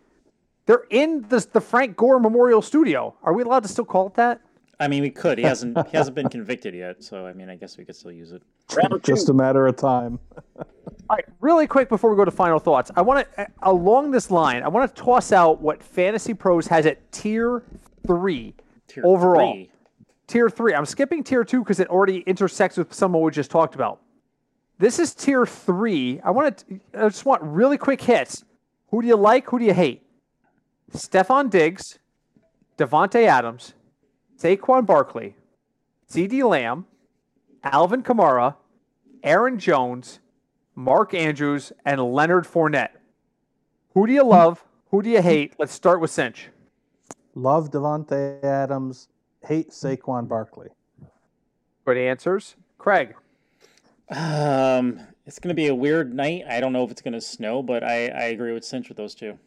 They're in the, the Frank Gore Memorial Studio. Are we allowed to still call it that? I mean, we could. He hasn't. He hasn't been convicted yet, so I mean, I guess we could still use it. Just a matter of time. All right, really quick before we go to final thoughts, I want to along this line, I want to toss out what Fantasy Pros has at tier three tier overall. Three. Tier three. I'm skipping tier two because it already intersects with someone we just talked about. This is tier three. I want to. I just want really quick hits. Who do you like? Who do you hate? Stephon Diggs, Davante Adams, Saquon Barkley, CeeDee Lamb, Alvin Kamara, Aaron Jones, Mark Andrews, and Leonard Fournette. Who do you love? Who do you hate? Let's start with Cinch. Love Davante Adams. Hate Saquon Barkley. Good answers. Craig. Um, It's going to be a weird night. I don't know if it's going to snow, but I, I agree with Cinch with those two.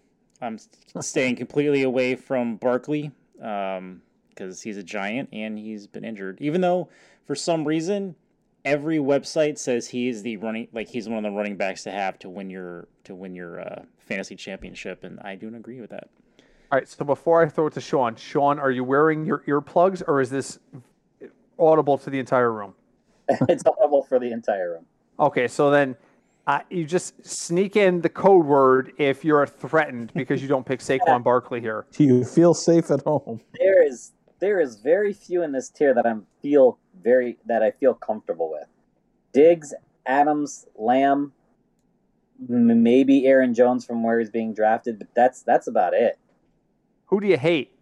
I'm staying completely away from Barkley um, because he's a giant and he's been injured. Even though, for some reason, every website says he is the running, like he's one of the running backs to have to win your to win your uh, fantasy championship, and I don't agree with that. All right, so before I throw it to Sean, Sean, are you wearing your earplugs, or is this audible to the entire room? It's audible for the entire room. Okay, so then uh, you just sneak in the code word if you're threatened because you don't pick Saquon Barkley here. Do you feel safe at home? There is there is very few in this tier that I feel very that I feel comfortable with. Diggs, Adams, Lamb, m- maybe Aaron Jones from where he's being drafted, but that's that's about it. Who do you hate?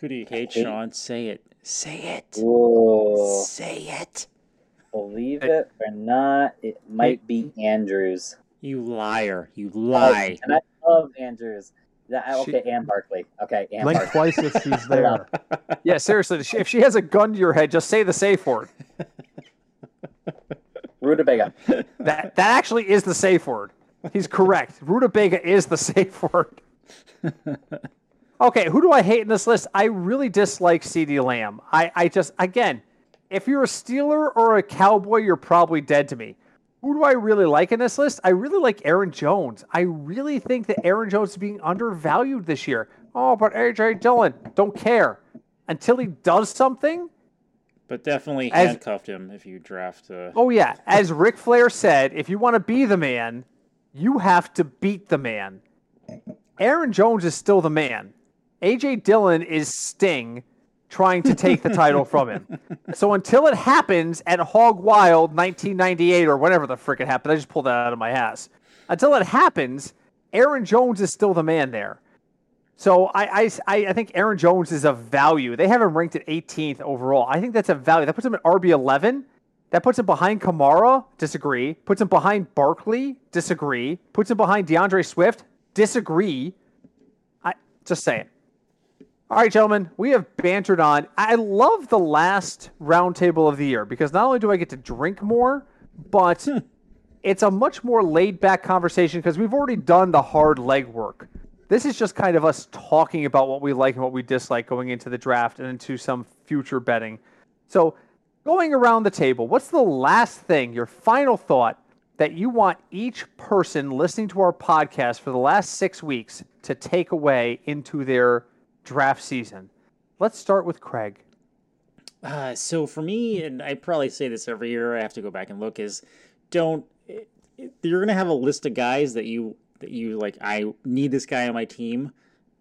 Who do you hate, hate Sean? It. Say it. Say it. Whoa. Say it. Believe it or not, it might be Andrews. You liar. You lie. And I love Andrews. Okay, she, and Barkley. Okay, and Link Barkley. Twice if she's there. Yeah, seriously. If she has a gun to your head, just say the safe word. Rutabaga. That that actually is the safe word. He's correct. Rutabaga is the safe word. Okay, who do I hate in this list? I really dislike CeeDee Lamb. I, I just, again... If you're a Steeler or a Cowboy, you're probably dead to me. Who do I really like in this list? I really like Aaron Jones. I really think that Aaron Jones is being undervalued this year. Oh, but A J Dillon, don't care. Until he does something. But definitely handcuffed as, him if you draft. Uh... Oh, yeah. As Ric Flair said, if you want to be the man, you have to beat the man. Aaron Jones is still the man. A J Dillon is Sting. Trying to take the title from him. So until it happens at Hog Wild nineteen ninety-eight or whatever the frick it happened, I just pulled that out of my ass. Until it happens, Aaron Jones is still the man there. So I, I, I think Aaron Jones is a value. They have him ranked at eighteenth overall. I think that's a value. That puts him at R B eleven. That puts him behind Kamara. Disagree. Puts him behind Barkley. Disagree. Puts him behind DeAndre Swift. Disagree. I just say it. All right, gentlemen, we have bantered on. I love the last roundtable of the year because not only do I get to drink more, but it's a much more laid-back conversation because we've already done the hard legwork. This is just kind of us talking about what we like and what we dislike going into the draft and into some future betting. So going around the table, what's the last thing, your final thought, that you want each person listening to our podcast for the last six weeks to take away into their draft season? Let's start with Craig. Uh, so for me, and I probably say this every year, I have to go back and look, is don't, it, it, you're going to have a list of guys that you, that you like, I need this guy on my team.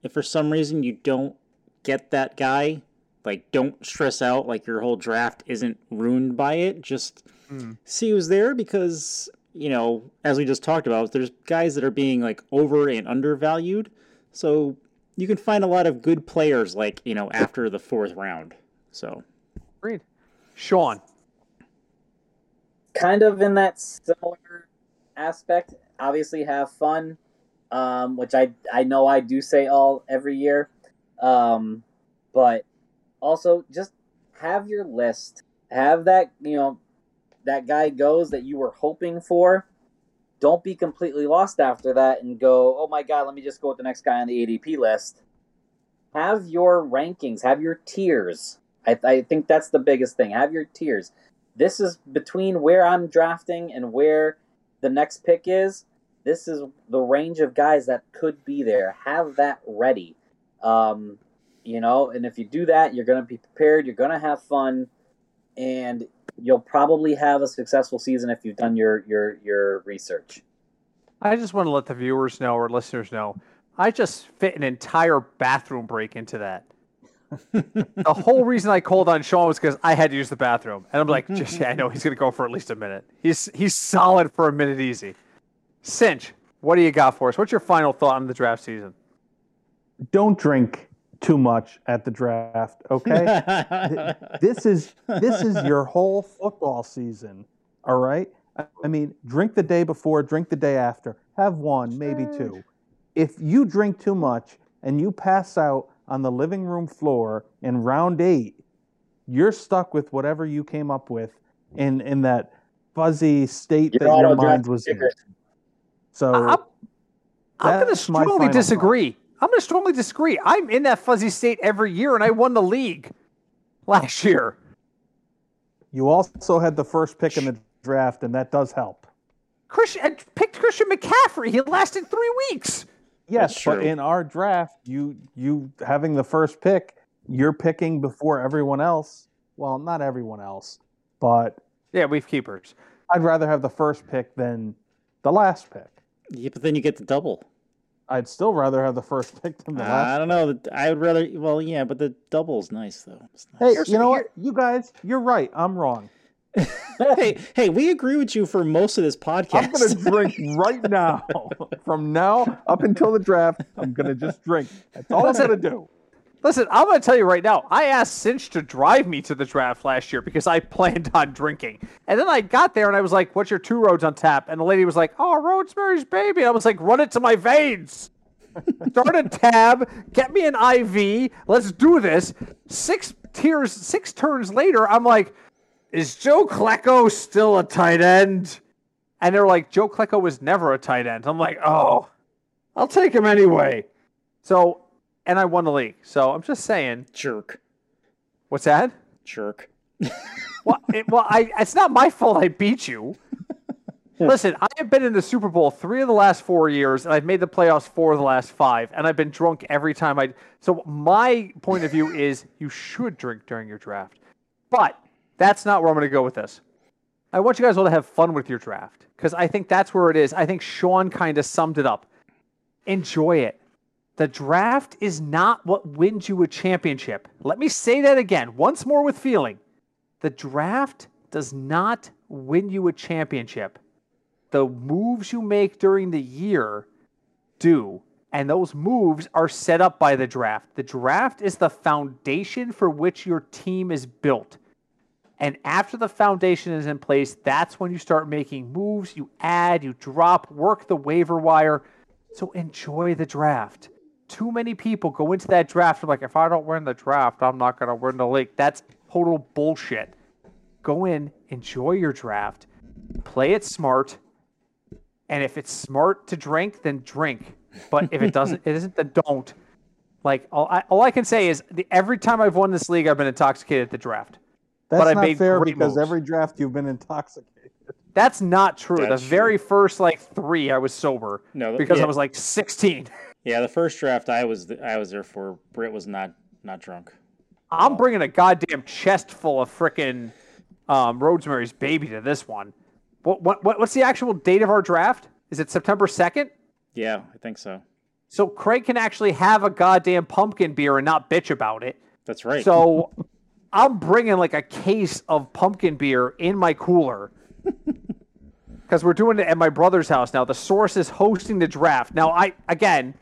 If for some reason you don't get that guy, like don't stress out, like your whole draft isn't ruined by it. Just mm. see who's there because, you know, as we just talked about, there's guys that are being like over and undervalued. So you can find a lot of good players, like, you know, after the fourth round. So, great. Sean. Kind of in that similar aspect. Obviously, have fun, um, which I I know I do say all every year. Um, but also, just have your list. Have that, you know, that guy goes that you were hoping for. Don't be completely lost after that and go, oh my God, let me just go with the next guy on the A D P list. Have your rankings, have your tiers. I, I think that's the biggest thing. Have your tiers. This is between where I'm drafting and where the next pick is. This is the range of guys that could be there. Have that ready. Um, you know, and if you do that, you're going to be prepared. You're going to have fun. And you'll probably have a successful season if you've done your, your, your research. I just want to let the viewers know or listeners know, I just fit an entire bathroom break into that. The whole reason I called on Sean was because I had to use the bathroom. And I'm like, just, yeah, I know he's going to go for at least a minute. He's he's solid for a minute easy. Cinch, what do you got for us? What's your final thought on the draft season? Don't drink too much at the draft, okay? This is this is your whole football season, all right? I mean, drink the day before, drink the day after. Have one, maybe two. If you drink too much and you pass out on the living room floor in round eight, you're stuck with whatever you came up with in, in that fuzzy state your that your mind was in. So I'm, I'm going to strongly disagree. Point. I'm going to strongly disagree. I'm in that fuzzy state every year, and I won the league last year. You also had the first pick in the draft, and that does help. Christian I picked Christian McCaffrey. He lasted three weeks. Yes, but in our draft, you you having the first pick, you're picking before everyone else. Well, not everyone else, but yeah, we've keepers. I'd rather have the first pick than the last pick. Yeah, but then you get the double. I'd still rather have the first pick than the uh, last. I don't know. I would rather. Well, yeah, but the double's nice though. It's nice. Hey, you know what? You guys, you're right. I'm wrong. hey, hey, we agree with you for most of this podcast. I'm going to drink right now. From now up until the draft, I'm going to just drink. That's all listen, I'm going to do. Listen, I'm going to tell you right now, I asked Cinch to drive me to the draft last year because I planned on drinking. And then I got there and I was like, what's your two roads on tap? And the lady was like, oh, Rosemary's Baby. And I was like, run it to my veins. Start a tab. Get me an I V. Let's do this. Six tiers, six turns later, I'm like, is Joe Klecko still a tight end? And they're like, Joe Klecko was never a tight end. I'm like, oh, I'll take him anyway. So, and I won the league. So I'm just saying. Jerk. What's that? Jerk. Well, it, well I, it's not my fault I beat you. Listen, I have been in the Super Bowl three of the last four years, and I've made the playoffs four of the last five, and I've been drunk every time I... So my point of view is you should drink during your draft. But... that's not where I'm going to go with this. I want you guys all to have fun with your draft because I think that's where it is. I think Sean kind of summed it up. Enjoy it. The draft is not what wins you a championship. Let me say that again, once more with feeling. The draft does not win you a championship. The moves you make during the year do, and those moves are set up by the draft. The draft is the foundation for which your team is built. And after the foundation is in place, that's when you start making moves. You add, you drop, work the waiver wire. So enjoy the draft. Too many people go into that draft and like, if I don't win the draft, I'm not going to win the league. That's total bullshit. Go in, enjoy your draft, play it smart. And if it's smart to drink, then drink. But if it doesn't, it isn't, then don't. Like, all I, all I can say is the, every time I've won this league, I've been intoxicated at the draft. That's but not I made fair because moves. Every draft you've been intoxicated. That's not true. That's the true. Very first like three, I was sober. No, because yeah. I was like sixteen. Yeah, the first draft I was I was there for. Britt was not not drunk. I'm bringing a goddamn chest full of frickin' um, Rosemary's Baby to this one. What, what what what's the actual date of our draft? Is it September second? Yeah, I think so. So Craig can actually have a goddamn pumpkin beer and not bitch about it. That's right. So. I'm bringing like a case of pumpkin beer in my cooler because we're doing it at my brother's house now. The source is hosting the draft. Now, I again,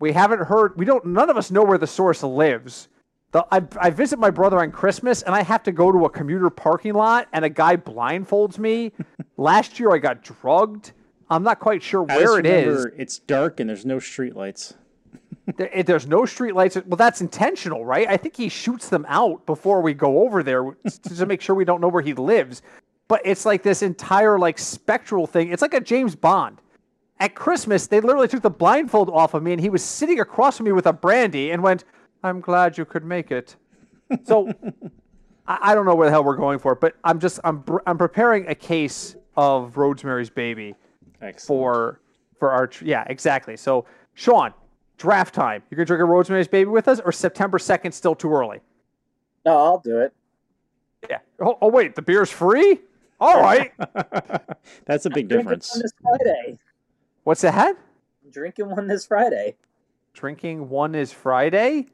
we haven't heard. We don't. None of us know where the source lives. The, I, I visit my brother on Christmas, and I have to go to a commuter parking lot, and a guy blindfolds me. Last year, I got drugged. I'm not quite sure I where it is. It's dark, and there's no streetlights. There, there's no street lights. Well, that's intentional, right? I think he shoots them out before we go over there to make sure we don't know where he lives. But it's like this entire like spectral thing. It's like a James Bond. At Christmas, they literally took the blindfold off of me, and he was sitting across from me with a brandy and went, I'm glad you could make it. So I, I don't know where the hell we're going for, but I'm just I'm I'm preparing a case of Rosemary's Baby. Excellent. for for our yeah, exactly. So Sean. Draft time. You're going to drink a Rosemary's Baby with us, or September second still too early? No, I'll do it. Yeah. Oh, oh wait, the beer's free? All right. That's a big I'm difference. Drinking one this Friday. What's that? I'm drinking one this Friday. Drinking one is Friday?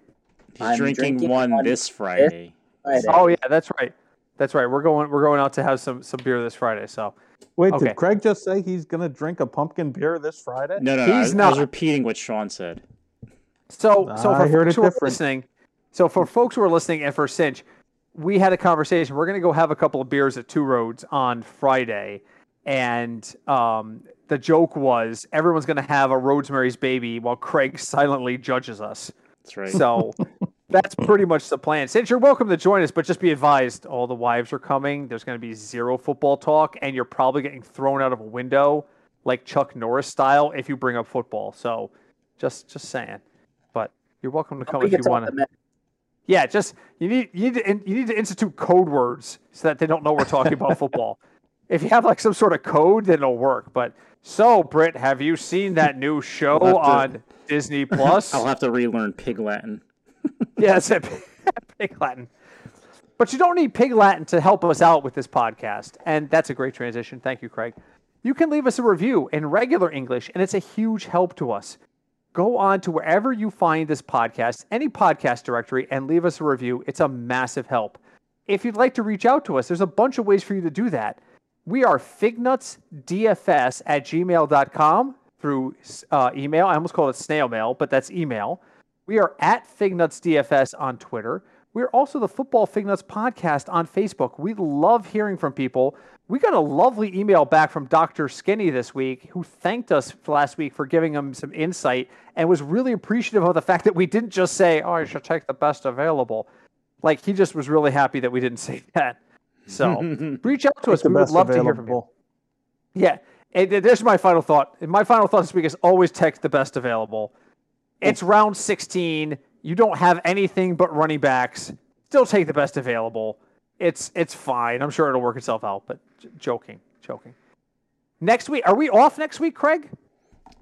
He's drinking, drinking one, one this Friday. Friday. Oh, yeah, that's right. That's right. We're going We're going out to have some, some beer this Friday, so... Wait, okay. Did Craig just say he's going to drink a pumpkin beer this Friday? No, no, no. He's I, not. I was repeating what Sean said. So, so for folks who are listening, so for folks who are listening, and for Cinch, we had a conversation. We're going to go have a couple of beers at Two Roads on Friday, and um, the joke was everyone's going to have a Rosemary's Baby while Craig silently judges us. That's right. So That's pretty much the plan. Since you're welcome to join us, but just be advised, all the wives are coming. There's going to be zero football talk, and you're probably getting thrown out of a window like Chuck Norris style if you bring up football. So just just saying. But you're welcome to come if you want to. Yeah, just you need you need to, you need to institute code words so that they don't know we're talking about football. If you have like some sort of code, then it'll work. But so, Britt, have you seen that new show to, on Disney Plus? I'll have to relearn Pig Latin. Yeah, that's it. Pig Latin. But you don't need Pig Latin to help us out with this podcast. And that's a great transition. Thank you, Craig. You can leave us a review in regular English, and it's a huge help to us. Go on to wherever you find this podcast, any podcast directory, and leave us a review. It's a massive help. If you'd like to reach out to us, there's a bunch of ways for you to do that. We are fignutsdfs at gmail dot com through uh, email. I almost called it snail mail, but that's email. We are at FignutsDFS on Twitter. We're also the Football Fignuts Podcast on Facebook. We love hearing from people. We got a lovely email back from Doctor Skinny this week, who thanked us last week for giving him some insight and was really appreciative of the fact that we didn't just say, oh, you should take the best available. Like, he just was really happy that we didn't say that. So reach out to us. We would love available. to hear from you. Yeah. And there's my final thought. My final thought this week is always text the best available. It's round sixteen. You don't have anything but running backs. Still take the best available. It's it's fine. I'm sure it'll work itself out, but j- joking, joking. Next week, are we off next week, Craig?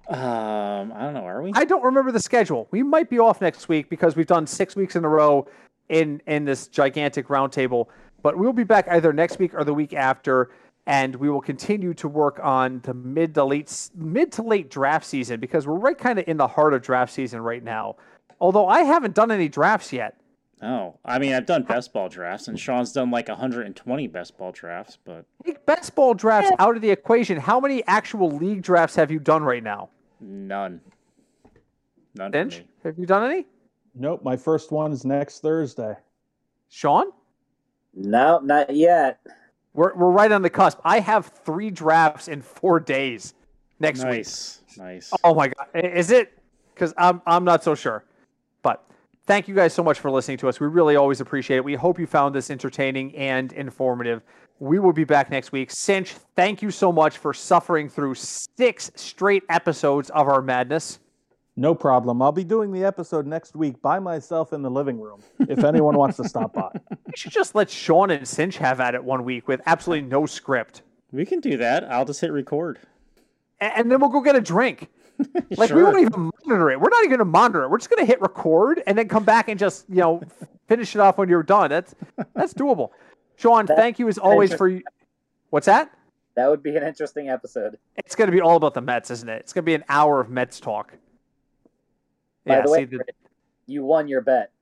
Um, I don't know, are we? I don't remember the schedule. We might be off next week because we've done six weeks in a row in, in this gigantic roundtable. But we'll be back either next week or the week after, and we will continue to work on the mid to late mid to late draft season because we're right kind of in the heart of draft season right now. Although I haven't done any drafts yet. Oh, I mean, I've done best ball drafts, and Sean's done like one hundred twenty best ball drafts. But take best ball drafts yeah. out of the equation. How many actual league drafts have you done right now? None. None. Finch, have you done any? Nope. My first one is next Thursday. Sean? No, not yet. We're we're right on the cusp. I have three drafts in four days next nice. week. Nice, nice. Oh my God, is it? Because I'm I'm not so sure. But thank you guys so much for listening to us. We really always appreciate it. We hope you found this entertaining and informative. We will be back next week. Cinch, thank you so much for suffering through six straight episodes of our madness. No problem. I'll be doing the episode next week by myself in the living room, if anyone wants to stop by. We should just let Sean and Cinch have at it one week with absolutely no script. We can do that. I'll just hit record. And then we'll go get a drink. Like, sure. We won't even monitor it. We're not even going to monitor it. We're just going to hit record and then come back and just, you know, finish it off when you're done. That's that's doable. Sean, that, thank you as always for you. What's that? That would be an interesting episode. It's going to be all about the Mets, isn't it? It's going to be an hour of Mets talk. By yeah, the way, see the... you won your bet.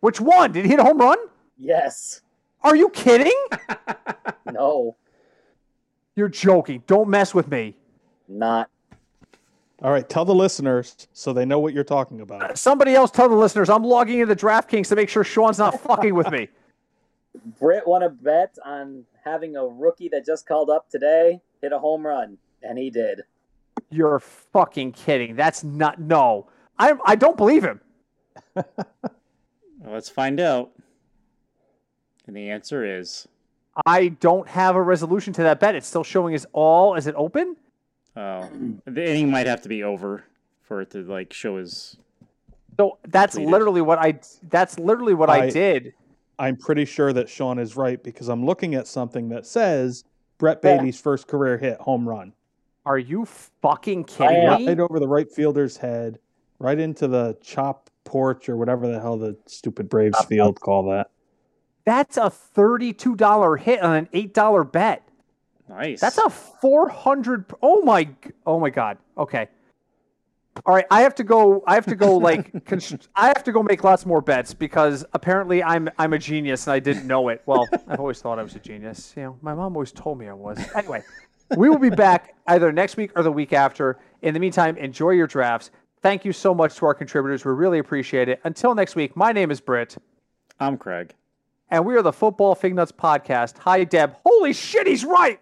Which one? Did he hit a home run? Yes. Are you kidding? No. You're joking. Don't mess with me. Not. All right. Tell the listeners so they know what you're talking about. Uh, somebody else tell the listeners. I'm logging into DraftKings to make sure Sean's not fucking with me. Britt won a bet on having a rookie that just called up today hit a home run, and he did. You're fucking kidding. That's not... No. I I don't believe him. Let's find out. And the answer is... I don't have a resolution to that bet. It's still showing as all. Is it open? Oh. The inning might have to be over for it to, like, show as... So that's completed. literally what I... That's literally what I, I did. I'm pretty sure that Sean is right because I'm looking at something that says Brett Beatty's yeah. first career hit home run. Are you fucking kidding I, me? Right over the right fielder's head. Right into the chop porch or whatever the hell the stupid Braves field call that. That's a thirty-two dollars hit on an eight dollars bet. Nice. That's a four hundred. Oh my. Oh my God. Okay. All right. I have to go. I have to go. Like const- I have to go make lots more bets because apparently I'm I'm a genius and I didn't know it. Well, I've always thought I was a genius. You know, my mom always told me I was. Anyway, we will be back either next week or the week after. In the meantime, enjoy your drafts. Thank you so much to our contributors. We really appreciate it. Until next week, my name is Britt. I'm Craig. And we are the Football Fignuts Podcast. Hi, Deb. Holy shit, he's right!